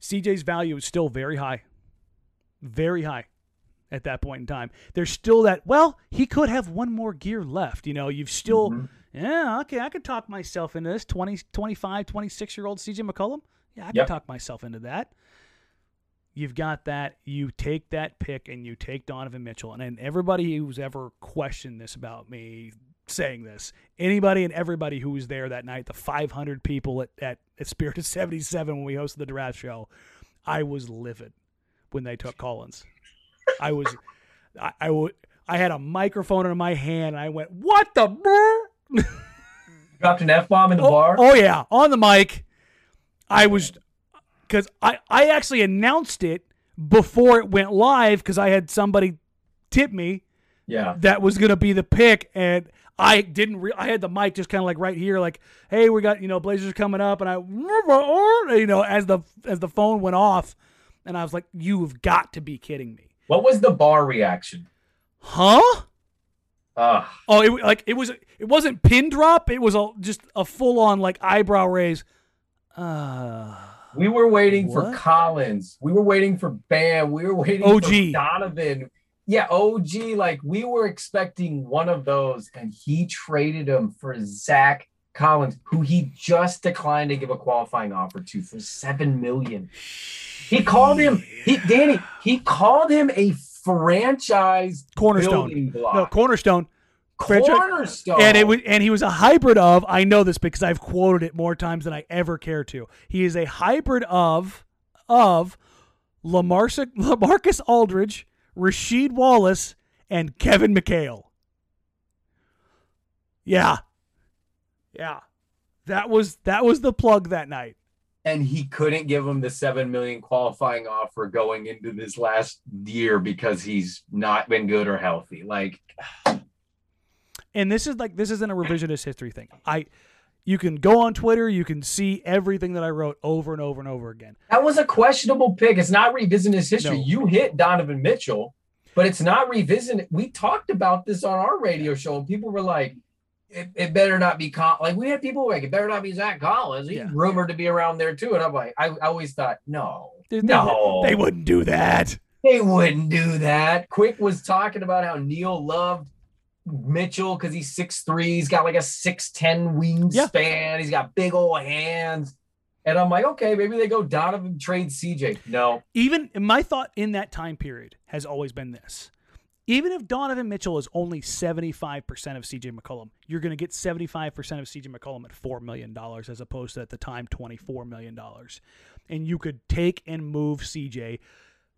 C J's value is still very high. Very high at that point in time. There's still that, well, he could have one more gear left. You know, you've still, mm-hmm. yeah, okay, I could talk myself into this. twenty, twenty-five, twenty-six-year-old C J McCollum? Yeah, I could yep. talk myself into that. You've got that. You take that pick and you take Donovan Mitchell. And, and everybody who's ever questioned this about me saying this, anybody and everybody who was there that night, the five hundred people at, at, at Spirit of seventy-seven when we hosted the draft show, I was livid when they took Collins. I was, I, I, w- I had a microphone in my hand and I went, what the br-? Dropped an F-bomb in the oh, bar? Oh, yeah, on the mic. I was... Because I, I actually announced it before it went live because I had somebody tip me yeah. that was going to be the pick. And I didn't re- – I had the mic just kind of like right here like, hey, we got, you know, Blazers coming up. And I – you know, as the as the phone went off. And I was like, you've got to be kidding me. What was the bar reaction? Huh? Uh. Oh, it, like it, was, it wasn't pin drop. It was a, just a full-on like eyebrow raise. Uh We were waiting what? for Collins. We were waiting for Bam. We were waiting O G. For Donovan. Yeah, O G. Like, we were expecting one of those, and he traded him for Zach Collins, who he just declined to give a qualifying offer to for seven million dollars. He called him, he, Danny, he called him a franchise cornerstone. Building block. No, cornerstone. Cornerstone. And it was, and he was a hybrid of, I know this because I've quoted it more times than I ever care to. He is a hybrid of of LaMarcus, LaMarcus Aldridge, Rasheed Wallace, and Kevin McHale. Yeah. Yeah. That was that was the plug that night. And he couldn't give him the seven million dollars qualifying offer going into this last year because he's not been good or healthy. Like, and this is like, this isn't a revisionist history thing. I, you can go on Twitter. You can see everything that I wrote over and over and over again. That was a questionable pick. It's not revisionist history. No. You hit Donovan Mitchell, but it's not revision. We talked about this on our radio show and people were like, it, it better not be Con-. Like, we had people like, it better not be Zach Collins. He's yeah. rumored to be around there too. And I'm like, I, I always thought, no, Dude, no, they, they wouldn't do that. They wouldn't do that. Quick was talking about how Neil loved Mitchell because he's six three, he's got like a six ten wingspan, yeah. he's got big old hands, and I'm like, okay, maybe they go Donovan, trade C J. No, even my thought in that time period has always been this: even if Donovan Mitchell is only seventy-five percent of C J McCollum, you're going to get seventy-five percent of C J McCollum at four million dollars as opposed to at the time twenty-four million dollars, and you could take and move C J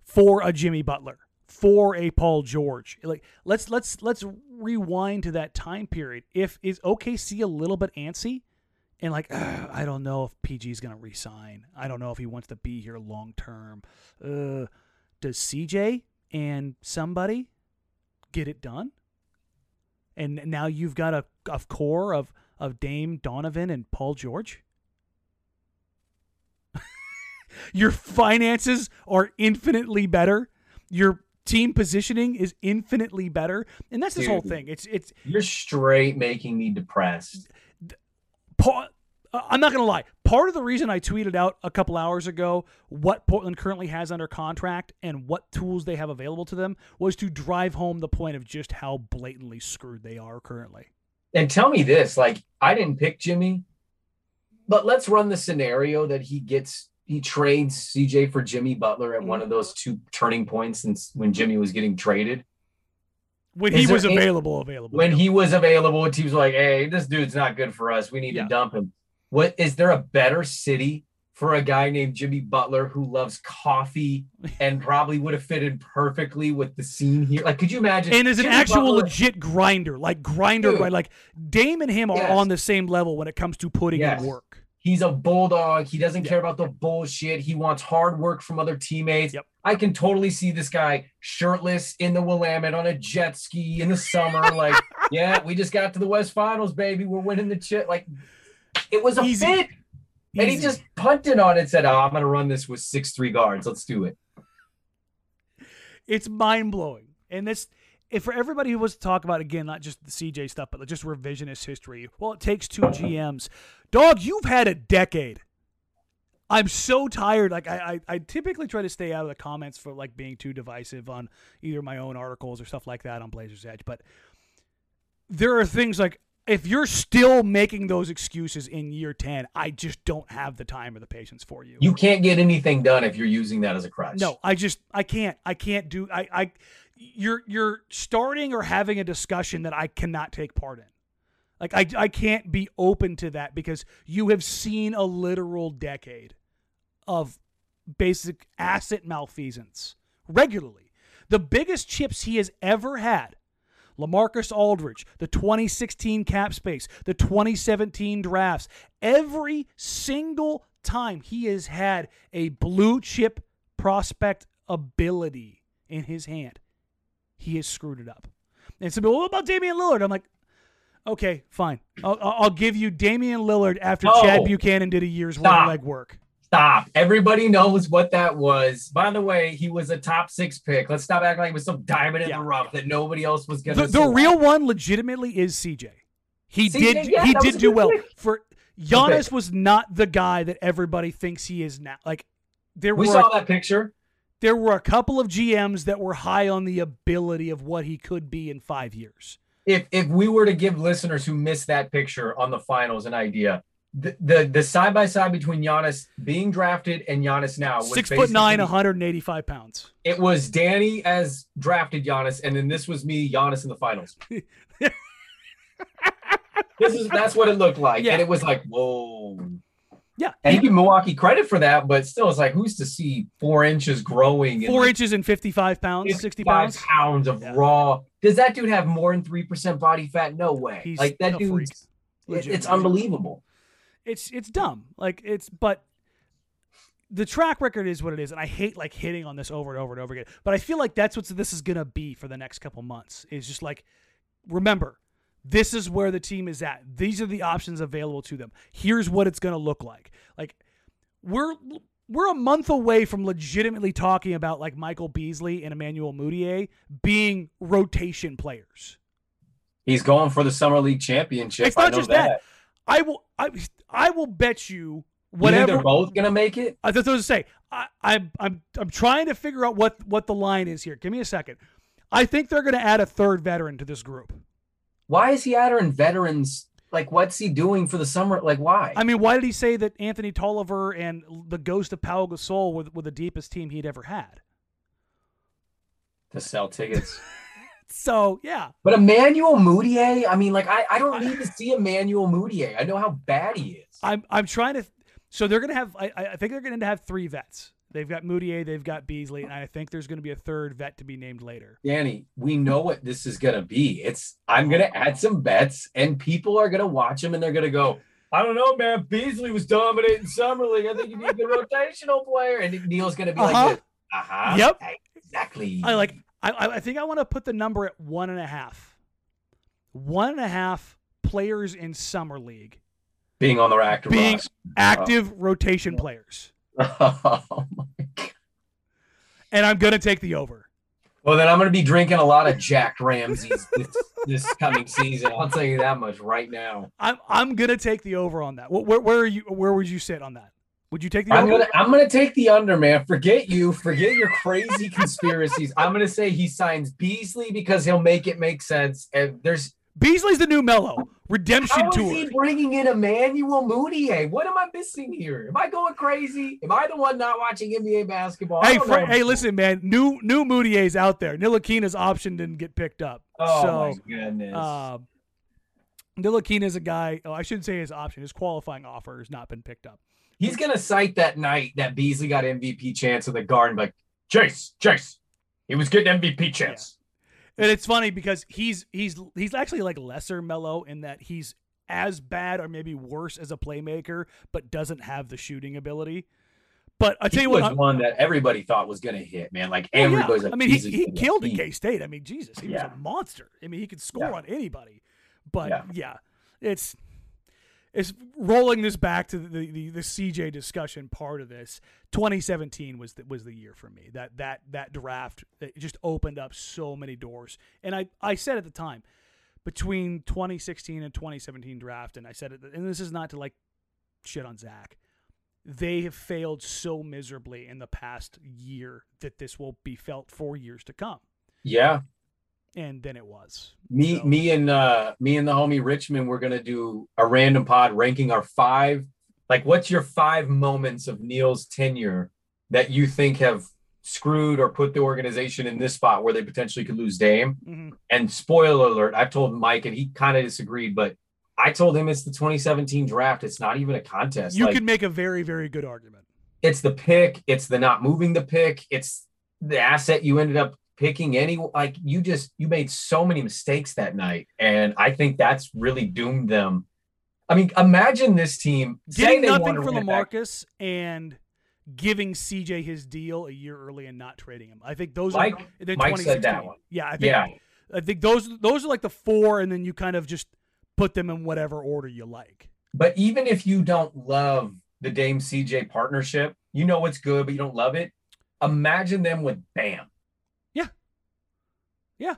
for a Jimmy Butler, for a Paul George. Like, let's let's let's rewind to that time period. If is O K C a little bit antsy and like, I don't know if P G's gonna resign, I don't know if he wants to be here long term, uh does C J and somebody get it done? And now you've got a, a core of of Dame, Donovan, and Paul George. Your finances are infinitely better, your team positioning is infinitely better, and that's this Dude, whole thing. It's it's you're straight making me depressed. Part, I'm not gonna lie. Part of the reason I tweeted out a couple hours ago what Portland currently has under contract and what tools they have available to them was to drive home the point of just how blatantly screwed they are currently. And tell me this: like, I didn't pick Jimmy, but let's run the scenario that he gets. He trades C J for Jimmy Butler at one of those two turning points since when Jimmy was getting traded. When he was available, available. When he was available, teams were like, hey, this dude's not good for us. We need yeah. to dump him. What is there a better city for a guy named Jimmy Butler who loves coffee and probably would have fit in perfectly with the scene here? Like, could you imagine? And is an Jimmy actual Butler, legit grinder, like grinder, dude, right? Like Dame and him are yes. on the same level when it comes to putting yes. in work. He's a bulldog. He doesn't yep. care about the bullshit. He wants hard work from other teammates. Yep. I can totally see this guy shirtless in the Willamette on a jet ski in the summer. Like, yeah, we just got to the West Finals, baby. We're winning the chip. Like, it was a Easy. fit. Easy. And he just punted on it and said, oh, I'm going to run this with six three guards. Let's do it. It's mind-blowing. And this, if for everybody who wants to talk about, again, not just the C J stuff, but just revisionist history, well, it takes two G Ms. Dog, you've had a decade. I'm so tired. Like I, I, I typically try to stay out of the comments for like being too divisive on either my own articles or stuff like that on Blazers Edge. But there are things like, if you're still making those excuses in year ten, I just don't have the time or the patience for you. You can't get anything done if you're using that as a crutch. No, I just, I can't, I can't do, I, I, you're, you're starting or having a discussion that I cannot take part in. Like, I, I can't be open to that because you have seen a literal decade of basic asset malfeasance regularly. The biggest chips he has ever had: LaMarcus Aldridge, the twenty sixteen cap space, the twenty seventeen drafts. Every single time he has had a blue chip prospect ability in his hand, he has screwed it up. And so, what about Damian Lillard? I'm like, okay, fine. I'll, I'll give you Damian Lillard after oh, Chad Buchanan did a year's stop. worth of legwork. Stop. Everybody knows what that was. By the way, he was a top six pick. Let's stop acting like it was some diamond in yeah. the rough that nobody else was going to see. The real one legitimately is C J. He C J, did yeah, he did do well. Pick. For Giannis okay. was not the guy that everybody thinks he is now. Like there We were saw a, that picture. There were a couple of G Ms that were high on the ability of what he could be in five years. If if we were to give listeners who missed that picture on the finals an idea, The, the the side by side between Giannis being drafted and Giannis now was six foot nine, one hundred eighty-five pounds. It was Danny as drafted Giannis, and then this was me, Giannis in the finals. This is that's what it looked like, yeah. and it was like whoa, yeah. And he gave Milwaukee credit for that, but still, it's like who's to see four inches growing, four in inches like, and fifty-five pounds, sixty pounds, pounds of yeah. raw. Does that dude have more than three percent body fat? No way. He's like that dude. It, it's unbelievable. It's it's dumb, like it's but the track record is what it is, and I hate like hitting on this over and over and over again. But I feel like that's what this is gonna be for the next couple months. Is just like, remember, this is where the team is at. These are the options available to them. Here's what it's gonna look like. Like we're we're a month away from legitimately talking about like Michael Beasley and Emmanuel Mudiay being rotation players. He's going for the Summer League championship. It's not I know just that. that. I will. I, I will bet you whatever. You think they're both gonna make it. I was gonna say. I, I'm. I'm. I'm trying to figure out what what the line is here. Give me a second. I think they're gonna add a third veteran to this group. Why is he adding veterans? Like, what's he doing for the summer? Like, why? I mean, why did he say that Anthony Tolliver and the ghost of Pau Gasol were, were the deepest team he'd ever had? To sell tickets. So, yeah. But Emmanuel Mudiay, I mean, like, I, I don't need to see Emmanuel Mudiay. I know how bad he is. I'm I'm trying to – so they're going to have – I think they're going to have three vets. They've got Mudiay, they've got Beasley, and I think there's going to be a third vet to be named later. Danny, we know what this is going to be. It's I'm going to add some vets, and people are going to watch them, and they're going to go, I don't know, man. Beasley was dominating Summer League. I think you need the rotational player. And Neil's going to be uh-huh. like this. Uh-huh. Yep. Exactly. I like – I, I think I want to put the number at one and a half. One and a half players in Summer League. Being on the active Being roster. active oh. rotation players. Oh, my God. And I'm going to take the over. Well, then I'm going to be drinking a lot of Jack Ramsay's this, this coming season. I'll tell you that much right now. I'm I'm going to take the over on that. Where, where, are you, where would you sit on that? Would you take the I'm under? Gonna, I'm going to take the under, man. Forget you. Forget your crazy conspiracies. I'm going to say he signs Beasley because he'll make it make sense. And there's Beasley's the new Melo. Redemption how tour. How is he bringing in Emmanuel Mudiay? What am I missing here? Am I going crazy? Am I the one not watching N B A basketball? Hey, Fra- hey, listen, man. New new Moutier's out there. Nil Akina's option didn't get picked up. Oh, so, my goodness. Uh, Nil Akina's a guy. Oh, I shouldn't say his option. His qualifying offer has not been picked up. He's going to cite that night that Beasley got M V P chance with the guard and be like, Chase, Chase, he was getting M V P chance. Yeah. And it's funny because he's he's he's actually like lesser Melo in that he's as bad or maybe worse as a playmaker, but doesn't have the shooting ability. But I tell you what, was one that everybody thought was going to hit, man. Like everybody's. I mean, he he killed at K-State. I mean, Jesus, he was a monster. I mean, he could score on anybody. But yeah, it's it's rolling this back to the, the the C J discussion part of this. twenty seventeen was the, was the year for me. That that that draft, it just opened up so many doors. And I I said at the time, between twenty sixteen and twenty seventeen draft, and I said it, and this is not to like shit on Zach. They have failed so miserably in the past year that this will be felt for years to come. Yeah. And then it was me, so. me and uh, me and the homie Richmond. We're going to do a random pod ranking our five. Like, what's your five moments of Neil's tenure that you think have screwed or put the organization in this spot where they potentially could lose Dame? Mm-hmm. And spoiler alert, I've told Mike and he kind of disagreed, but I told him it's the twenty seventeen draft. It's not even a contest. You like, could make a very, very good argument. It's the pick. It's the not moving the pick. It's the asset you ended up picking. Any like you just you made so many mistakes that night, and I think that's really doomed them. I mean, imagine this team getting nothing for LaMarcus and giving C J his deal a year early and not trading him. I think those Mike, are Mike said that one. Yeah, I think yeah. I think those those are like the four, and then you kind of just put them in whatever order you like. But even if you don't love the Dame C J partnership, you know it's good, but you don't love it. Imagine them with Bam. Yeah. Yeah.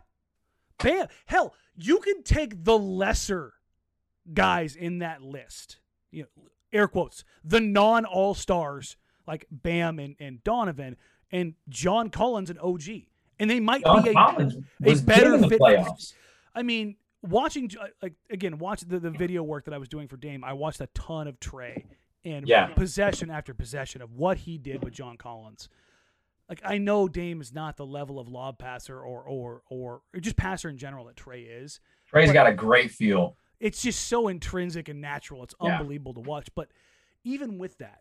Bam. Hell, you can take the lesser guys in that list, you know, air quotes, the non-all-stars like Bam and, and Donovan and John Collins and O G. And they might John be a, a better fit. Playoffs. I mean, watching, like, again, watch the, the video work that I was doing for Dame, I watched a ton of Trey and yeah. possession after possession of what he did with John Collins. Like, I know Dame is not the level of lob passer or or or, or just passer in general that Trey is. Trey's but got a great feel. It's just so intrinsic and natural. It's unbelievable yeah. to watch. But even with that,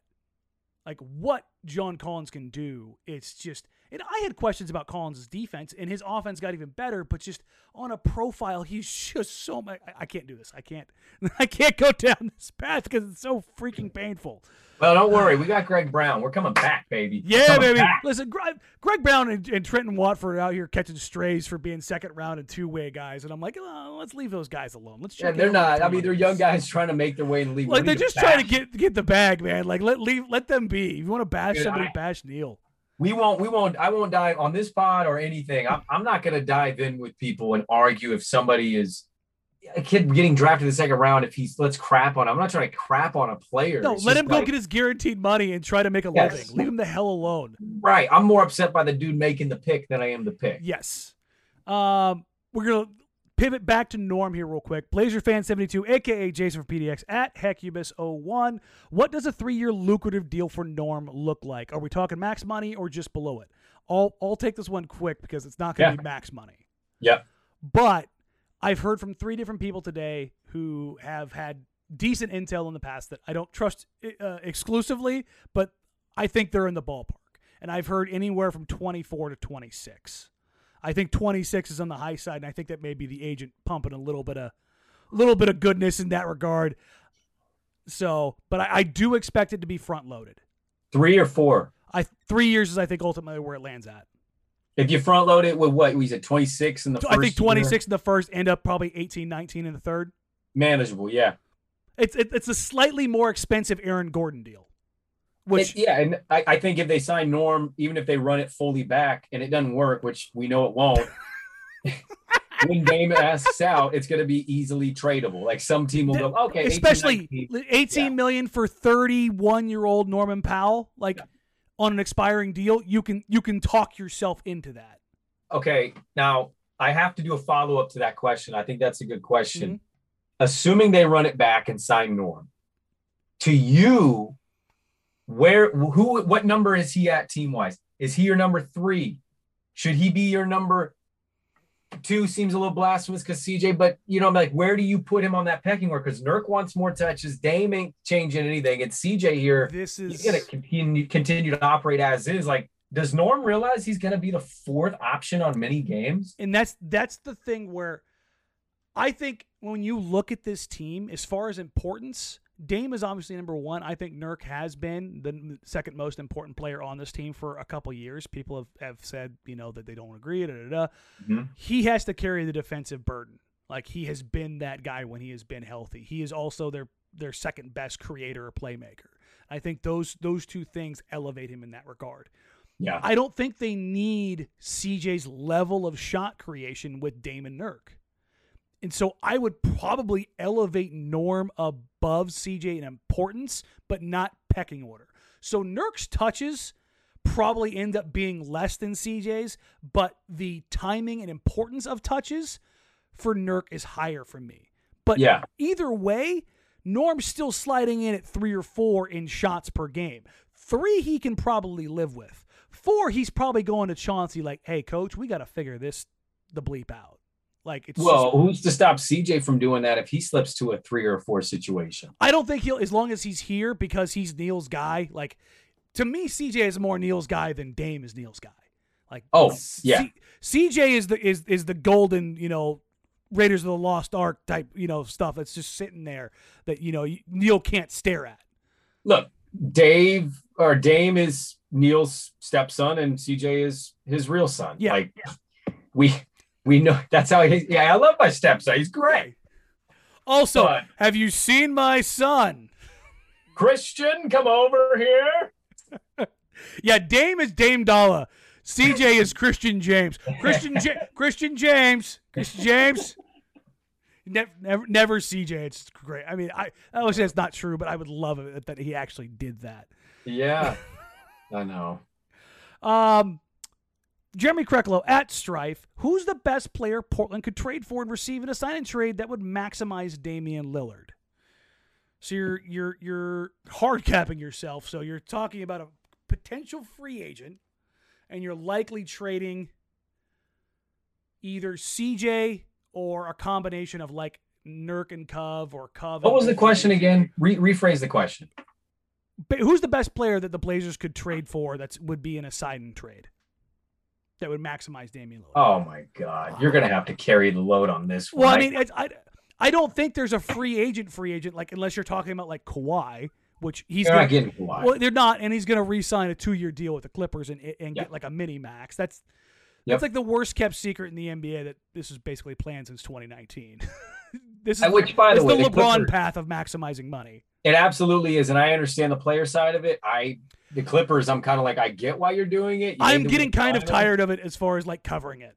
like, what John Collins can do, it's just – and I had questions about Collins' defense, and his offense got even better, but just on a profile, he's just so much – I can't do this. I can't I can't go down this path because it's so freaking painful. Well, don't worry. We got Greg Brown. We're coming back, baby. Yeah, baby. Back. Listen, Greg, Greg Brown and, and Trenton Watford are out here catching strays for being second round and two-way guys, and I'm like, oh, let's leave those guys alone. Let's yeah, they're not. I mean, they're young guys trying to make their way and leave. Like, they're just trying to get get the bag, man. Like, let leave let them be. If you want to bash Dude, somebody, I, bash Neil. We won't. We won't. I won't dive on this pod or anything. I'm, I'm not going to dive in with people and argue if somebody is. A kid getting drafted in the second round, if he's let's crap on him. I'm not trying to crap on a player. No, it's let him like, go get his guaranteed money and try to make a yes. living. Leave him the hell alone. Right. I'm more upset by the dude making the pick than I am the pick. Yes. Um, we're going to pivot back to Norm here real quick. Blazer Fan seventy-two, a k a. Jason from P D X, at Hecubus zero one. What does a three-year lucrative deal for Norm look like? Are we talking max money or just below it? I'll, I'll take this one quick because it's not going to yeah. be max money. Yeah. But I've heard from three different people today who have had decent intel in the past that I don't trust uh, exclusively, but I think they're in the ballpark. And I've heard anywhere from twenty-four to twenty-six. I think twenty-six is on the high side, and I think that may be the agent pumping a little bit of, a little bit of goodness in that regard. So, but I, I do expect it to be front loaded. Three or four. I three years is I think ultimately where it lands at. If you front load it with what? Was it twenty-six in the I first? I think twenty-six year? In the first, end up probably eighteen, nineteen in the third. Manageable, yeah. It's it, it's a slightly more expensive Aaron Gordon deal. Which it, Yeah, and I, I think if they sign Norm, even if they run it fully back and it doesn't work, which we know it won't, when Dame asks out, it's going to be easily tradable. Like some team will go, okay, especially eighteen, eighteen yeah. million for thirty-one-year-old Norman Powell. Like. Yeah. On an expiring deal, you can you can talk yourself into that. Okay, now I have to do a follow-up to that question. I think that's a good question. Mm-hmm. Assuming they run it back and sign Norm, to you, where who what number is he at team-wise? Is he your number three? Should he be your number two? Seems a little blasphemous because C J, but you know, I'm like, where do you put him on that pecking order? Because Nurk wants more touches. Dame ain't changing anything. It's C J here. This is he's gonna continue, continue to operate as is. Like, does Norm realize he's gonna be the fourth option on many games? And that's that's the thing where I think when you look at this team, as far as importance, Dame is obviously number one. I think Nurk has been the second most important player on this team for a couple years. People have, have said, you know, that they don't agree. Da, da, da. Mm-hmm. He has to carry the defensive burden. Like, he has been that guy when he has been healthy. He is also their their second best creator or playmaker. I think those those two things elevate him in that regard. Yeah, I don't think they need C J's level of shot creation with Dame and Nurk. And so I would probably elevate Norm above C J in importance, but not pecking order. So Nurk's touches probably end up being less than C J's, but the timing and importance of touches for Nurk is higher for me. But yeah, either way, Norm's still sliding in at three or four in shots per game. Three he can probably live with. Four, he's probably going to Chauncey like, hey, coach, we got to figure this the bleep out. Like, it's well, just, who's to stop C J from doing that if he slips to a three or a four situation? I don't think he'll, as long as he's here, because he's Neil's guy. Like, to me, C J is more Neil's guy than Dame is Neil's guy. Like, oh, you know, yeah, C, CJ is the is is the golden, you know, Raiders of the Lost Ark type, you know, stuff that's just sitting there that, you know, Neil can't stare at. Look, Dave or Dame is Neil's stepson, and C J is his real son. Yeah, like yeah. we. We know that's how he, yeah, I love my stepson. He's great. Also, but, have you seen my son? Christian, come over here. Yeah, Dame is Dame Dalla. C J is Christian James. Christian ja- Christian James. Christian James. Never, never, never C J. It's great. I mean, I obviously that's not true, but I would love it that he actually did that. Yeah. I know. Um Jeremy Kreklo at Strife, who's the best player Portland could trade for and receive in a sign and trade that would maximize Damian Lillard? So you're you're you're hard capping yourself. So you're talking about a potential free agent, and you're likely trading either C J or a combination of like Nurk and Cove or Cove. What was the question again? Re- rephrase the question. But who's the best player that the Blazers could trade for that would be in a sign and trade that would maximize Damian Lillard? Oh my God, you're gonna have to carry the load on this one. Well, I mean, it's, I I don't think there's a free agent, free agent like unless you're talking about like Kawhi, which he's they're gonna, not getting Kawhi. Well, they're not, and he's gonna re-sign a two-year deal with the Clippers and and yep. get like a mini max. That's yep. that's like the worst kept secret in the N B A that this is basically planned since twenty nineteen. This is which, by the, way, the LeBron Clippers, path of maximizing money. It absolutely is, and I understand the player side of it. I. The Clippers, I'm kind of like, I get why you're doing it. You I'm getting kind of tired of it as far as like covering it.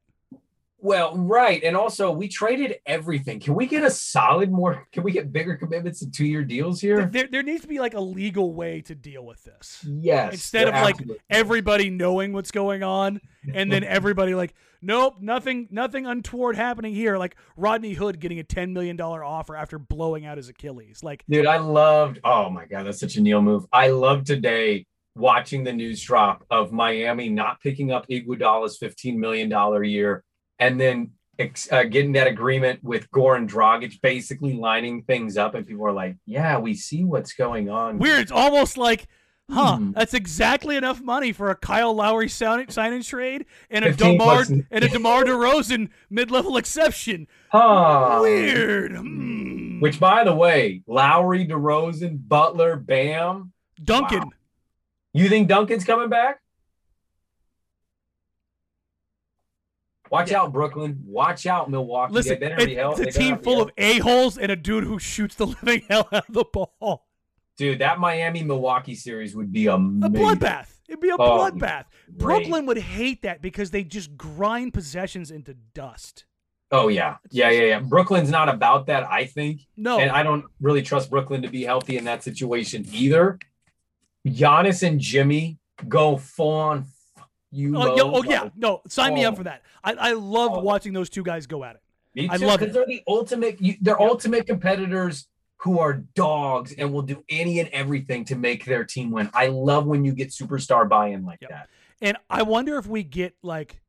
Well, right. And also we traded everything. Can we get a solid more? Can we get bigger commitments and two-year deals here? There, there needs to be like a legal way to deal with this. Yes. Instead of like everybody knowing what's going on and then everybody like, nope, nothing, nothing untoward happening here. Like Rodney Hood getting a ten million dollars offer after blowing out his Achilles. Like, dude, I loved, oh my God, that's such a Neil move. I love today watching the news drop of Miami not picking up Iguodala's fifteen million dollars a year and then uh, getting that agreement with Goran Dragic, basically lining things up. And people are like, yeah, we see what's going on. Weird. It's almost like, huh, hmm. that's exactly enough money for a Kyle Lowry sign and trade and a DeMar, and a DeMar DeRozan mid-level exception. Huh. Weird. Hmm. Which, by the way, Lowry, DeRozan, Butler, Bam. Duncan. Wow. You think Duncan's coming back? Watch yeah. out, Brooklyn. Watch out, Milwaukee. Listen, they better be healthy. It's a they team full of a-holes and a dude who shoots the living hell out of the ball. Dude, that Miami-Milwaukee series would be amazing. A bloodbath. It'd be a oh, bloodbath. Great. Brooklyn would hate that because they just grind possessions into dust. Oh, yeah. Yeah, yeah, yeah. Brooklyn's not about that, I think. No. And I don't really trust Brooklyn to be healthy in that situation either. Giannis and Jimmy go full on. You oh, yeah, oh yeah, no, sign oh. me up for that. I, I love oh. watching those two guys go at it. Me too, I love it. They're the ultimate. You, they're yeah. ultimate competitors who are dogs and will do any and everything to make their team win. I love when you get superstar buy-in like yep. that. And I wonder if we get like.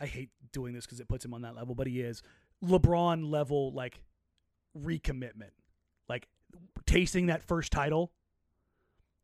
I hate doing this because it puts him on that level, but he is LeBron level like recommitment, like tasting that first title.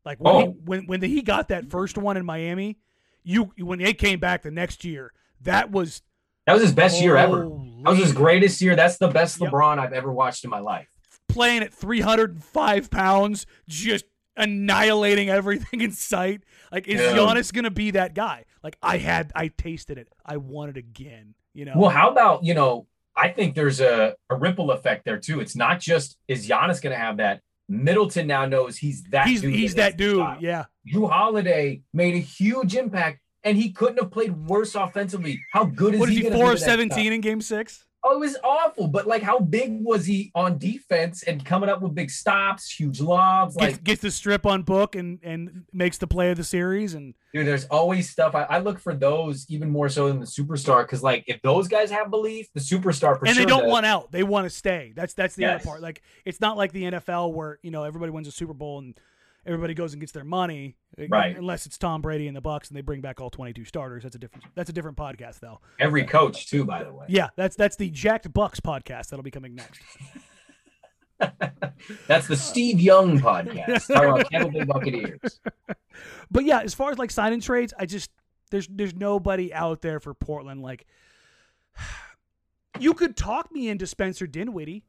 Like when, oh. he, when when he got that first one in Miami, you when they came back the next year, that was That was his best Holy year ever. That was his greatest year. That's the best yep. LeBron I've ever watched in my life. Playing at three hundred five pounds, just annihilating everything in sight. Like, is yeah. Giannis going to be that guy? Like, I had, I tasted it. I want it again, you know? Well, how about, you know, I think there's a, a ripple effect there too. It's not just, is Giannis going to have that? Middleton now knows he's that he's, dude. He's that dude, style. yeah. Drew Holiday made a huge impact, and he couldn't have played worse offensively. How good is what he? What is he, four of seventeen in game six? Oh, it was awful, but, like, how big was he on defense and coming up with big stops, huge lobs? Gets, like, gets the strip on Book and, and makes the play of the series. And dude, there's always stuff. I, I look for those even more so than the superstar, because, like, if those guys have belief, the superstar for and sure. And they don't does. want out. They want to stay. That's that's the yes. other part. Like, it's not like the N F L where, you know, everybody wins a Super Bowl and everybody goes and gets their money. Right. Unless it's Tom Brady and the Bucks and they bring back all twenty-two starters. That's a different that's a different podcast though. Every coach too, by the way. Yeah, that's that's the Jacked Bucks podcast that'll be coming next. That's the Steve Young podcast. Talking about Tampa Bay Buccaneers. But yeah, as far as like sign and trades, I just there's there's nobody out there for Portland. Like, you could talk me into Spencer Dinwiddie.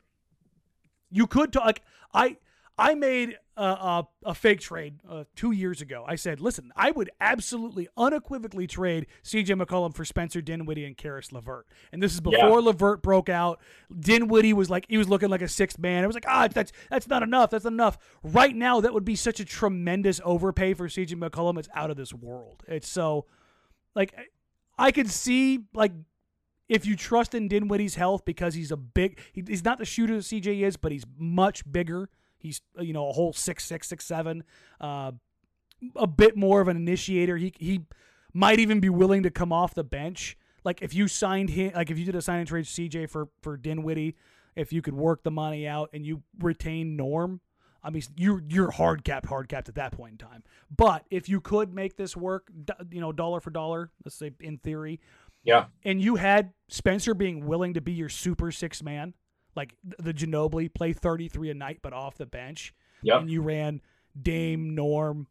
You could talk like, I I made a, a, a fake trade uh, two years ago. I said, listen, I would absolutely unequivocally trade C J McCollum for Spencer Dinwiddie and Karis LeVert. And this is before yeah. LeVert broke out. Dinwiddie was like, he was looking like a sixth man. I was like, ah, that's, that's not enough. That's not enough. Right now, that would be such a tremendous overpay for C J McCollum. It's out of this world. It's so, like, I could see, like, if you trust in Dinwiddie's health because he's a big, he, he's not the shooter that C J is, but he's much bigger. He's, you know, a whole six six six seven, uh, a bit more of an initiator. He he might even be willing to come off the bench. Like, if you signed him, like if you did a sign and trade C J for for Dinwiddie, if you could work the money out and you retain Norm, I mean you you're hard capped hard capped at that point in time. But if you could make this work, you know, dollar for dollar, let's say in theory, yeah, and you had Spencer being willing to be your super six man. Like the Ginobili, play thirty-three a night, but off the bench. Yep. And you ran Dame, Norm,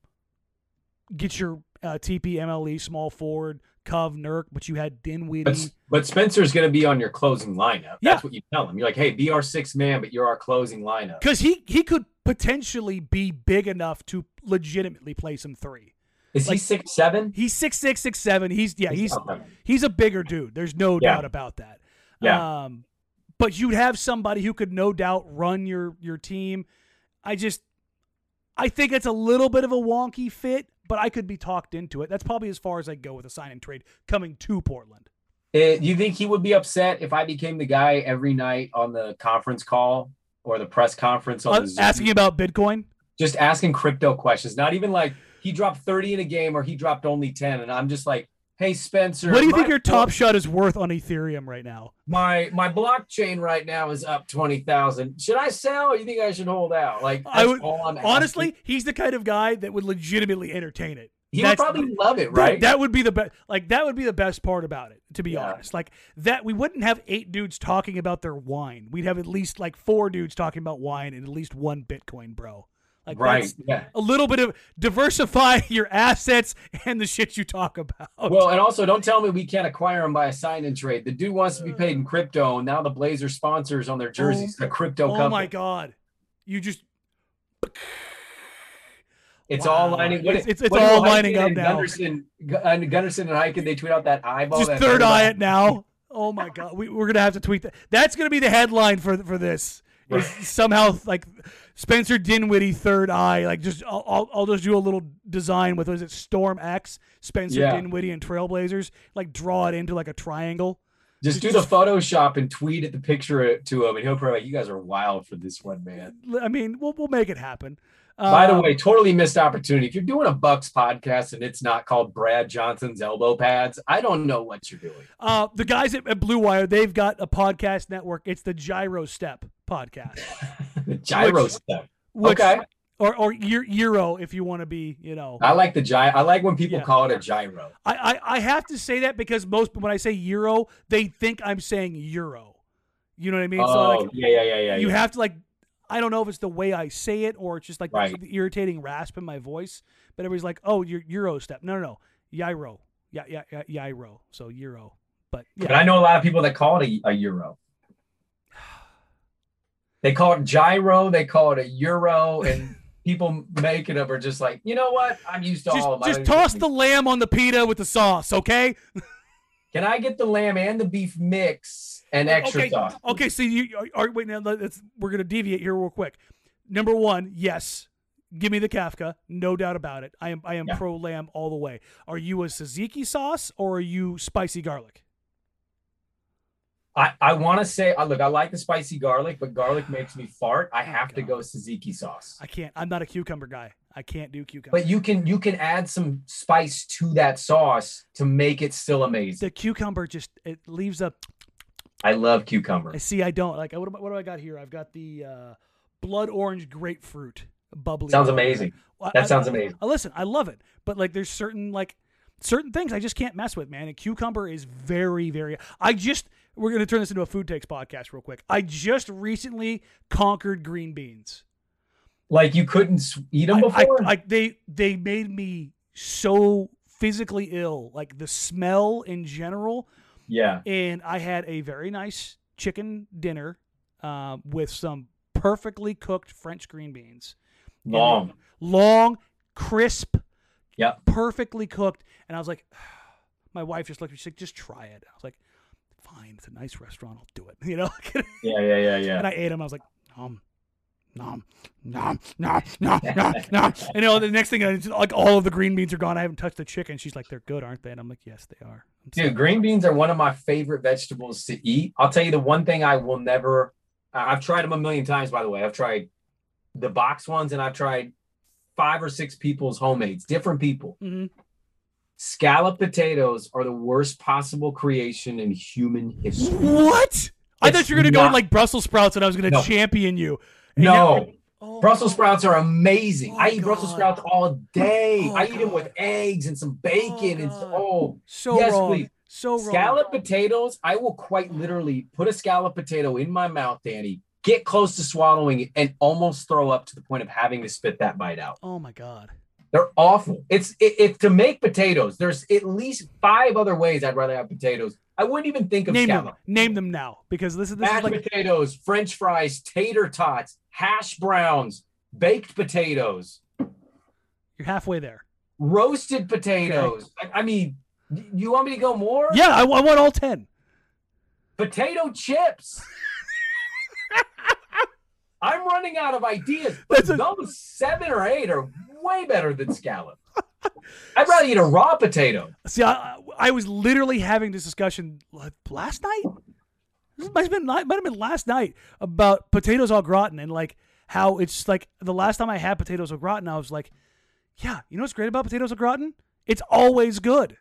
get your uh, T P, M L E, small forward, Cov, Nurk, but you had Dinwiddie. But, but Spencer's going to be on your closing lineup. Yeah. That's what you tell him. You're like, hey, be our sixth man, but you're our closing lineup. Because he, he could potentially be big enough to legitimately play some three. Is like, he six seven? He's six six, six seven. He's, yeah, he's, he's a bigger dude. There's no yeah. doubt about that. Yeah. Um, But you'd have somebody who could no doubt run your your team. I just, I think it's a little bit of a wonky fit, but I could be talked into it. That's probably as far as I go with a sign and trade coming to Portland. Do you think he would be upset if I became the guy every night on the conference call or the press conference on uh, the Zoom? Asking about Bitcoin? Just asking crypto questions. Not even like he dropped thirty in a game or he dropped only ten, and I'm just like, hey, Spencer. What do you think your top shot is worth on Ethereum right now? My my blockchain right now is up twenty thousand. Should I sell or do you think I should hold out? Like, that's I would, all I'm honestly, asking. He's the kind of guy that would legitimately entertain it. He that's, would probably love it, right? Dude, that would be the best. Like, that would be the best part about it, to be yeah. honest. Like, that we wouldn't have eight dudes talking about their wine. We'd have at least like four dudes talking about wine and at least one Bitcoin, bro. Like right. Yeah. A little bit of diversify your assets and the shit you talk about. Well, and also don't tell me we can't acquire him by a sign and trade. The dude wants to be paid in crypto, and now the Blazer sponsors on their jerseys oh, the crypto company. Oh my God, you just it's wow. all lining. What, it's it's, it's all lining up now. Gunderson, Gunderson and Hyken, they tweet out that eyeball. Just that third eyeball. Eye it now. Oh my God, we, we're gonna have to tweet that. That's gonna be the headline for for this. Right. Somehow, like Spencer Dinwiddie, third eye, like just I'll I'll just do a little design with what is it Storm X, Spencer yeah. Dinwiddie, and Trailblazers, like draw it into like a triangle. Just, just do the Photoshop and tweet at the picture to him, and he'll probably like, you guys are wild for this one, man. I mean, we'll we'll make it happen. By the um, way, totally missed opportunity. If you're doing a Bucks podcast and it's not called Brad Johnson's Elbow Pads, I don't know what you're doing. Uh, the guys at, at Blue Wire, they've got a podcast network. It's the Gyro Step podcast. The Gyro which, Step. Which, okay. Or or Euro if you want to be, you know. I like the gy- I like when people yeah. call it a gyro. I, I I have to say that because most when I say Euro, they think I'm saying Euro. You know what I mean? Oh, so like, yeah, yeah, yeah, yeah. You yeah. have to like. I don't know if it's the way I say it or it's just like right. the irritating rasp in my voice, but everybody's like, oh, your Euro step. No, no, no. Gyro. Yeah, yeah, yeah, gyro. So Euro. But yeah. But I know a lot of people that call it a, a euro. They call it gyro. They call it a euro, and people making up are just like, you know what? I'm used to just, all of my. Just toss the lamb on the pita with the sauce, okay? Can I get the lamb and the beef mix and extra okay, sauce? Okay, so you are right, wait now. Let's, we're gonna deviate here real quick. Number one, yes, give me the Kafka, no doubt about it. I am I am yeah. pro lamb all the way. Are you a tzatziki sauce or are you spicy garlic? I, I want to say, uh, look, I like the spicy garlic, but garlic makes me fart. I have oh, to go tzatziki sauce. I can't. I'm not a cucumber guy. I can't do cucumber. But you can you can add some spice to that sauce to make it still amazing. The cucumber just, it leaves a... I love cucumber. I see, I don't. Like, what, what do I got here? I've got the uh, blood orange grapefruit bubbly. Sounds bubbly. amazing. That I, sounds I, amazing. I, listen, I love it. But, like, there's certain, like, certain things I just can't mess with, man. And cucumber is very, very... I just... We're going to turn this into a food takes podcast real quick. I just recently conquered green beans. Like you couldn't eat them before? I, I, I, they, they made me so physically ill, like the smell in general. Yeah. And I had a very nice chicken dinner uh, with some perfectly cooked French green beans. Long. Long, crisp, yeah, perfectly cooked. And I was like, my wife just looked at me, she's like, just try it. I was like, fine, it's a nice restaurant, I'll do it, you know? yeah, yeah, yeah, yeah. And I ate them. I was like, nom, nom, nom, nom, nom, nom, nom. And you know, the next thing, just, like all of the green beans are gone. I haven't touched the chicken. She's like, they're good, aren't they? And I'm like, yes, they are. I'm Dude, green hard. beans are one of my favorite vegetables to eat. I'll tell you the one thing I will never, I've tried them a million times, by the way. I've tried the box ones and I've tried five or six people's homemades, different people. Mm-hmm. Scallop potatoes are the worst possible creation in human history. What? It's I thought you were going to go like Brussels sprouts and I was going to no. champion you. And no. Now, oh, Brussels sprouts are amazing. Oh, I eat God. Brussels sprouts all day. Oh, I eat God. them with eggs and some bacon. Oh, and oh, so yes, wrong. Please. So wrong. Scallop potatoes, I will quite literally put a scallop potato in my mouth, Danny, get close to swallowing it, and almost throw up to the point of having to spit that bite out. Oh, my God. They're awful. It's it, it to make potatoes. There's at least five other ways I'd rather have potatoes. I wouldn't even think of name them. Name them now because this is this mashed is like... potatoes, French fries, tater tots, hash browns, baked potatoes. You're halfway there. Roasted potatoes. Okay. I, I mean, you want me to go more? Yeah, I, I want all ten. Potato chips. I'm running out of ideas. But a... those seven or eight are way better than scallop. I'd rather eat a raw potato. See, I, I was literally having this discussion last night. This might have been might have been last night about potatoes au gratin and like how it's like the last time I had potatoes au gratin, I was like, yeah, you know what's great about potatoes au gratin? It's always good,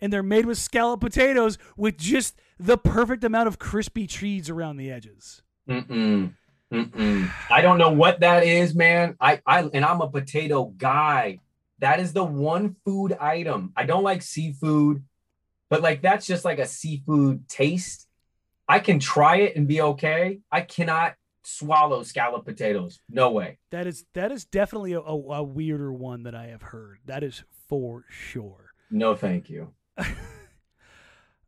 and they're made with scallop potatoes with just the perfect amount of crispy cheese around the edges. Mm-mm. Mm-mm. I don't know what that is, man. I, I and I'm a potato guy. That is the one food item. I don't like seafood, but like that's just like a seafood taste. I can try it and be okay. I cannot swallow scallop potatoes. No way. That is that is definitely a, a, a weirder one that I have heard. That is for sure. No, thank you.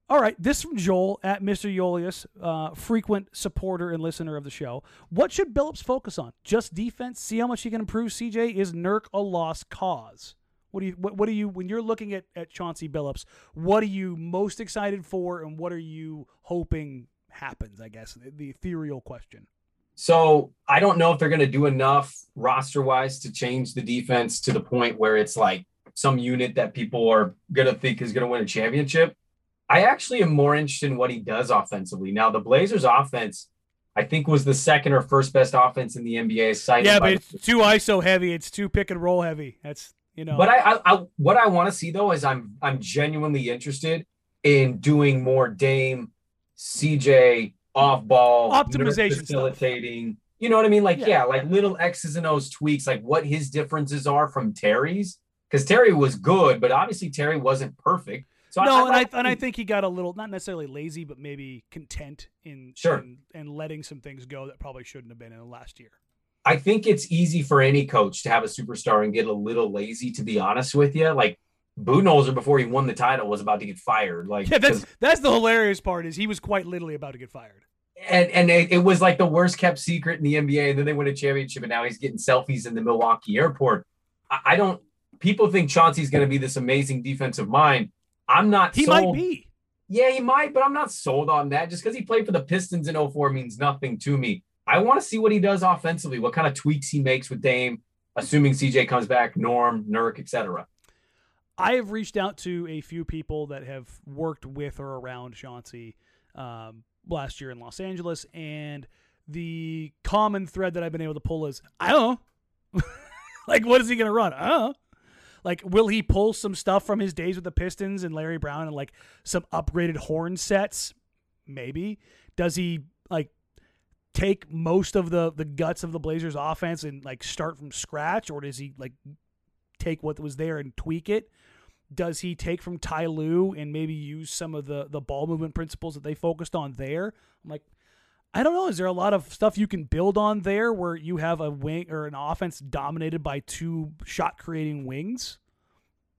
All right, this from Joel at Mister Iolius, uh, frequent supporter and listener of the show. What should Billups focus on? Just defense? See how much he can improve? C J, is Nurk a lost cause? What do you, what, what do you, when you're looking at, at Chauncey Billups, what are you most excited for and what are you hoping happens, I guess, the, the ethereal question? So I don't know if they're going to do enough roster-wise to change the defense to the point where it's like some unit that people are going to think is going to win a championship. I actually am more interested in what he does offensively. Now, the Blazers' offense, I think, was the second or first best offense in the N B A. Cited yeah, but it's the- too I S O heavy. It's too pick and roll heavy. That's you know. But I, I, I what I want to see though is I'm I'm genuinely interested in doing more Dame, C J, off ball optimization, facilitating. Stuff. You know what I mean? Like yeah. yeah, like little X's and O's tweaks, like what his differences are from Terry's, because Terry was good, but obviously Terry wasn't perfect. So no, I, and I, I and I think he got a little, not necessarily lazy, but maybe content in sure. and, and letting some things go that probably shouldn't have been in the last year. I think it's easy for any coach to have a superstar and get a little lazy, to be honest with you. Like Budenholzer, before he won the title, was about to get fired. Like, yeah, that's that's the hilarious part is he was quite literally about to get fired. And and it, it was like the worst kept secret in the N B A. And then they win a championship, and now he's getting selfies in the Milwaukee airport. I, I don't. People think Chauncey's going to be this amazing defensive mind. I'm not. He sold. might be. Yeah, he might, but I'm not sold on that. Just because he played for the Pistons in oh four means nothing to me. I want to see what he does offensively, what kind of tweaks he makes with Dame, assuming C J comes back, Norm, Nurk, et cetera. I have reached out to a few people that have worked with or around Chauncey um, last year in Los Angeles, and the common thread that I've been able to pull is, I don't know. Like, what is he going to run? I don't know. Like, will he pull some stuff from his days with the Pistons and Larry Brown and, like, some upgraded horn sets? Maybe. Does he, like, take most of the, the guts of the Blazers offense and, like, start from scratch? Or does he, like, take what was there and tweak it? Does he take from Ty Lue and maybe use some of the, the ball movement principles that they focused on there? I'm like, I don't know. Is there a lot of stuff you can build on there where you have a wing or an offense dominated by two shot creating wings?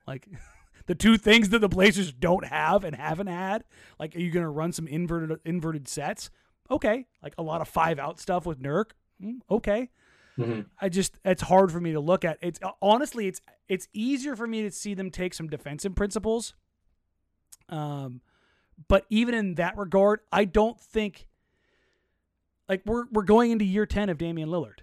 Like the two things that the Blazers don't have and haven't had. Like, are you going to run some inverted inverted sets? Okay. Like a lot of five out stuff with Nurk. Okay. Mm-hmm. I just, it's hard for me to look at. It's honestly, it's, it's easier for me to see them take some defensive principles. Um, but even in that regard, I don't think, Like, we're we're going into year ten of Damian Lillard.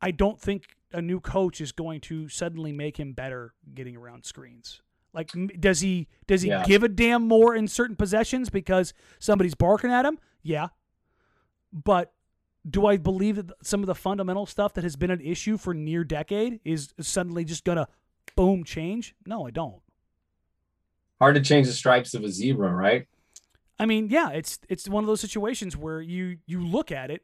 I don't think a new coach is going to suddenly make him better getting around screens. Like, does he does he yeah. give a damn more in certain possessions because somebody's barking at him? Yeah. But do I believe that some of the fundamental stuff that has been an issue for near decade is suddenly just going to, boom, change? No, I don't. Hard to change the stripes of a zebra, right? I mean, yeah, it's it's one of those situations where you you look at it,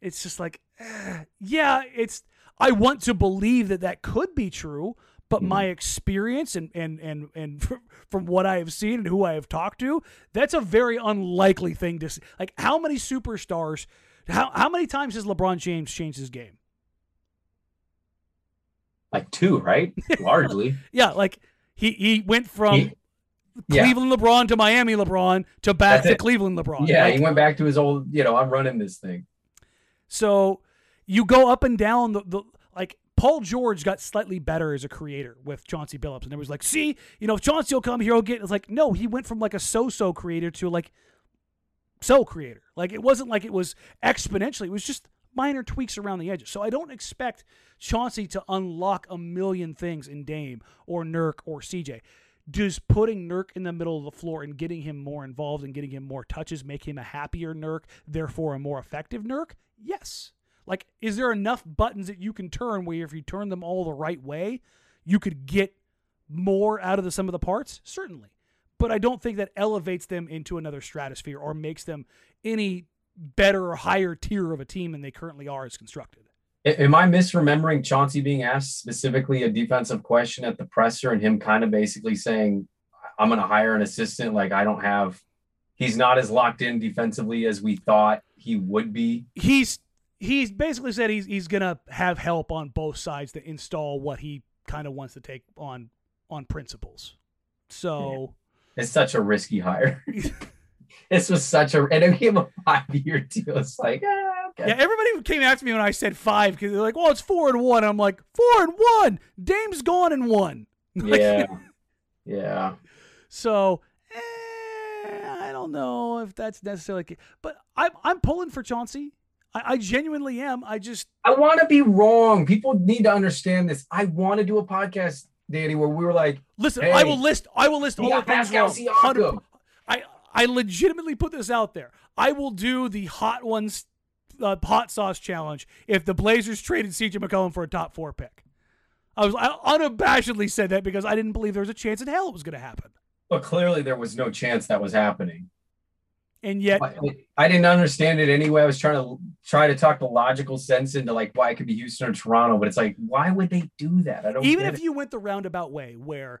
it's just like, eh, yeah, it's. I want to believe that that could be true, but mm-hmm. my experience and and and and from what I have seen and who I have talked to, that's a very unlikely thing to see. Like, how many superstars, how how many times has LeBron James changed his game? Like two, right? Largely. Yeah, like he he went from. He- Cleveland yeah. LeBron to Miami LeBron to back to Cleveland LeBron. Yeah, like, he went back to his old, you know, I'm running this thing. So you go up and down the, the like Paul George got slightly better as a creator with Chauncey Billups. And it was like, see, you know, if Chauncey will come here, he'll get it's like, no, he went from like a so-so creator to like so creator. Like it wasn't like it was exponentially, it was just minor tweaks around the edges. So I don't expect Chauncey to unlock a million things in Dame or Nurk or C J. Does putting Nurk in the middle of the floor and getting him more involved and getting him more touches make him a happier Nurk, therefore a more effective Nurk? Yes. Like, is there enough buttons that you can turn where if you turn them all the right way, you could get more out of the sum of the parts? Certainly. But I don't think that elevates them into another stratosphere or makes them any better or higher tier of a team than they currently are as constructed. Am I misremembering Chauncey being asked specifically a defensive question at the presser and him kind of basically saying, I'm going to hire an assistant. Like I don't have, he's not as locked in defensively as we thought he would be. He's, he's basically said he's, he's going to have help on both sides to install what he kind of wants to take on, on principles. So it's such a risky hire. This was such a, and it became a five year deal. It's like, ah. Okay. Yeah, everybody came after me when I said five because they're like, well, it's four and one. And I'm like, four and one. Dame's gone and won. Like, yeah. Yeah. So eh, I don't know if that's necessarily, but I'm, I'm pulling for Chauncey. I, I genuinely am. I just, I want to be wrong. People need to understand this. I want to do a podcast, Danny, where we were like, listen, hey, I will list, I will list all the things wrong. I, I legitimately put this out there. I will do the hot ones. Uh, hot sauce challenge if the Blazers traded C J McCollum for a top four pick. I was I unabashedly said that because I didn't believe there was a chance in hell it was going to happen. Well, clearly there was no chance that was happening. And yet I, I didn't understand it anyway. I was trying to try to talk the logical sense into like why it could be Houston or Toronto, but it's like, why would they do that? I don't Even if it. you went the roundabout way where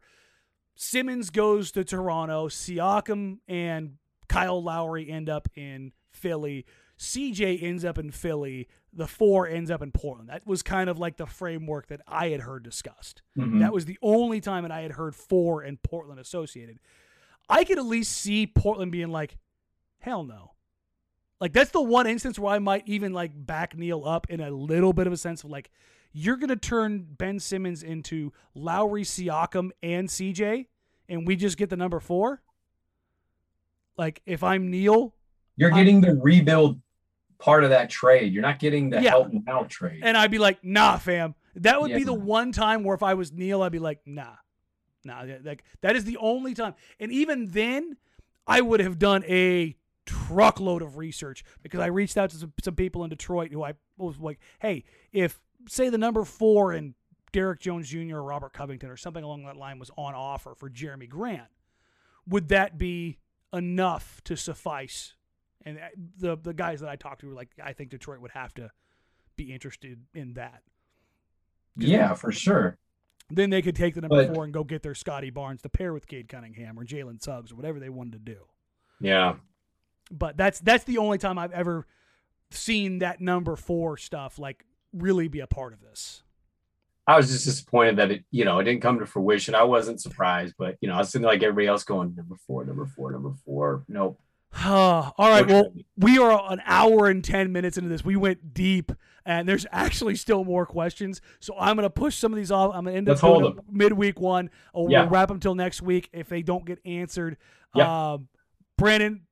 Simmons goes to Toronto, Siakam and Kyle Lowry end up in Philly, C J ends up in Philly. the four ends up in Portland. That was kind of like the framework that I had heard discussed. Mm-hmm. That was the only time that I had heard four and Portland associated. I could at least see Portland being like, hell no. Like, that's the one instance where I might even, like, back Neil up in a little bit of a sense of, like, you're going to turn Ben Simmons into Lowry, Siakam, and C J, and we just get the number four? Like, if I'm Neil... You're getting I'm, the rebuild part of that trade. You're not getting the yeah. help and out trade. And I'd be like, nah, fam. That would yeah. be the one time where if I was Neil, I'd be like, nah. Nah, like that is the only time. And even then, I would have done a truckload of research because I reached out to some, some people in Detroit who I was like, hey, if, say, the number four and Derek Jones Junior or Robert Covington or something along that line was on offer for Jeremy Grant, would that be enough to suffice? And the the guys that I talked to were like, I think Detroit would have to be interested in that. Yeah, for sure. Then they could take the number but, four and go get their Scottie Barnes to pair with Cade Cunningham or Jalen Suggs or whatever they wanted to do. Yeah. But that's that's the only time I've ever seen that number four stuff like really be a part of this. I was just disappointed that it, you know, it didn't come to fruition. I wasn't surprised, but you know, I was sitting like everybody else going number four, number four, number four. Nope. All right, well, we are an hour and ten minutes into this. We went deep, and there's actually still more questions. So I'm going to push some of these off. I'm going to end Let's up doing a midweek one. Or yeah. We'll wrap them till next week if they don't get answered. Yeah. Um, Brandon,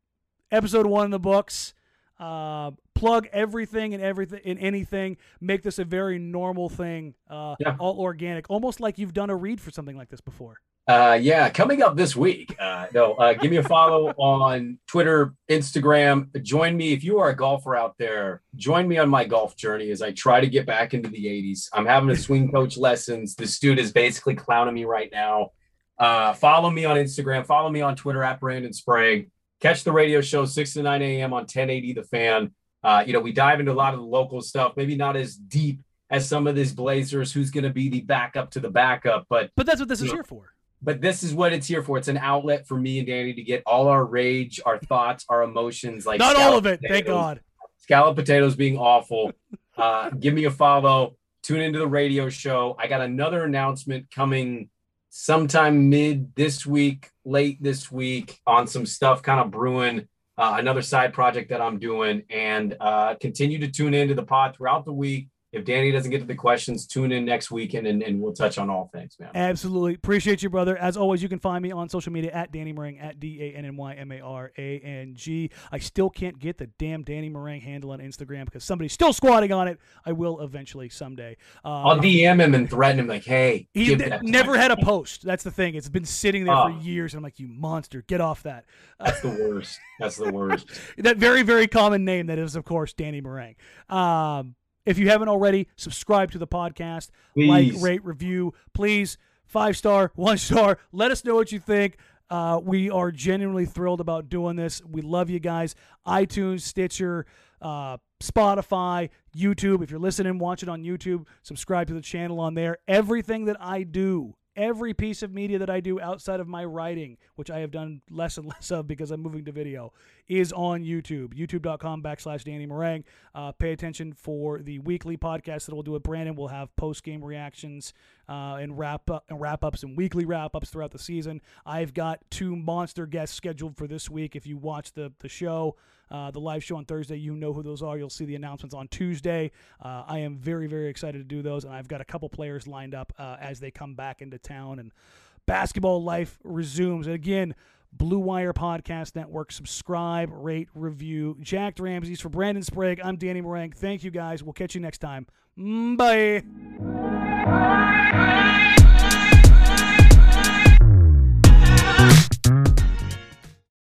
episode one in the books. Uh, plug everything and everything and anything. Make this a very normal thing, uh, yeah. all organic, almost like you've done a read for something like this before. Uh, yeah, coming up this week. Uh, no, uh, give me a follow on Twitter, Instagram. Join me if you are a golfer out there. Join me on my golf journey as I try to get back into the eighties. I'm having a swing coach lessons. This dude is basically clowning me right now. Uh, follow me on Instagram. Follow me on Twitter at Brandon Sprague. Catch the radio show six to nine a.m. on ten eighty The Fan. Uh, you know, we dive into a lot of the local stuff. Maybe not as deep as some of these Blazers. Who's going to be the backup to the backup? But but that's what this is know. here for. But this is what it's here for. It's an outlet for me and Danny to get all our rage, our thoughts, our emotions. Like Not all of it, potatoes, thank God. Scalloped potatoes being awful. Uh, give me a follow. Tune into the radio show. I got another announcement coming sometime mid this week, late this week, on some stuff kind of brewing, uh, another side project that I'm doing. And uh, continue to tune into the pod throughout the week. If Danny doesn't get to the questions, tune in next weekend, and, and we'll touch on all things, man. Absolutely. Appreciate you, brother. As always, you can find me on social media at Danny Mering, at D A N N Y M A R A N G. I still can't get the damn Danny Mering handle on Instagram because somebody's still squatting on it. I will eventually someday. Um, I'll D M him and threaten him like, hey. He d- never had a post. That's the thing. It's been sitting there oh. for years, and I'm like, you monster. Get off that. Uh, That's the worst. That's the worst. That very, very common name that is, of course, Danny Mering. Um, If you haven't already, subscribe to the podcast. Please. Like, rate, review. Please, five-star, one-star. Let us know what you think. Uh, we are genuinely thrilled about doing this. We love you guys. iTunes, Stitcher, uh, Spotify, YouTube. If you're listening, watch it on YouTube. Subscribe to the channel on there. Everything that I do, every piece of media that I do outside of my writing, which I have done less and less of because I'm moving to video, is on YouTube. YouTube.com backslash Danny Mering. Uh, pay attention for the weekly podcast that we'll do with Brandon. We'll have post-game reactions uh, and wrap up and wrap-ups and weekly wrap-ups throughout the season. I've got two monster guests scheduled for this week. If you watch the, the show, uh, the live show on Thursday, you know who those are. You'll see the announcements on Tuesday. Uh, I am very, very excited to do those, and I've got a couple players lined up uh, as they come back into town and basketball life resumes. And again, Blue Wire Podcast Network. Subscribe, rate, review. Jack Ramsay's for Brandon Sprague. I'm Danny Mering. Thank you guys. We'll catch you next time. Bye.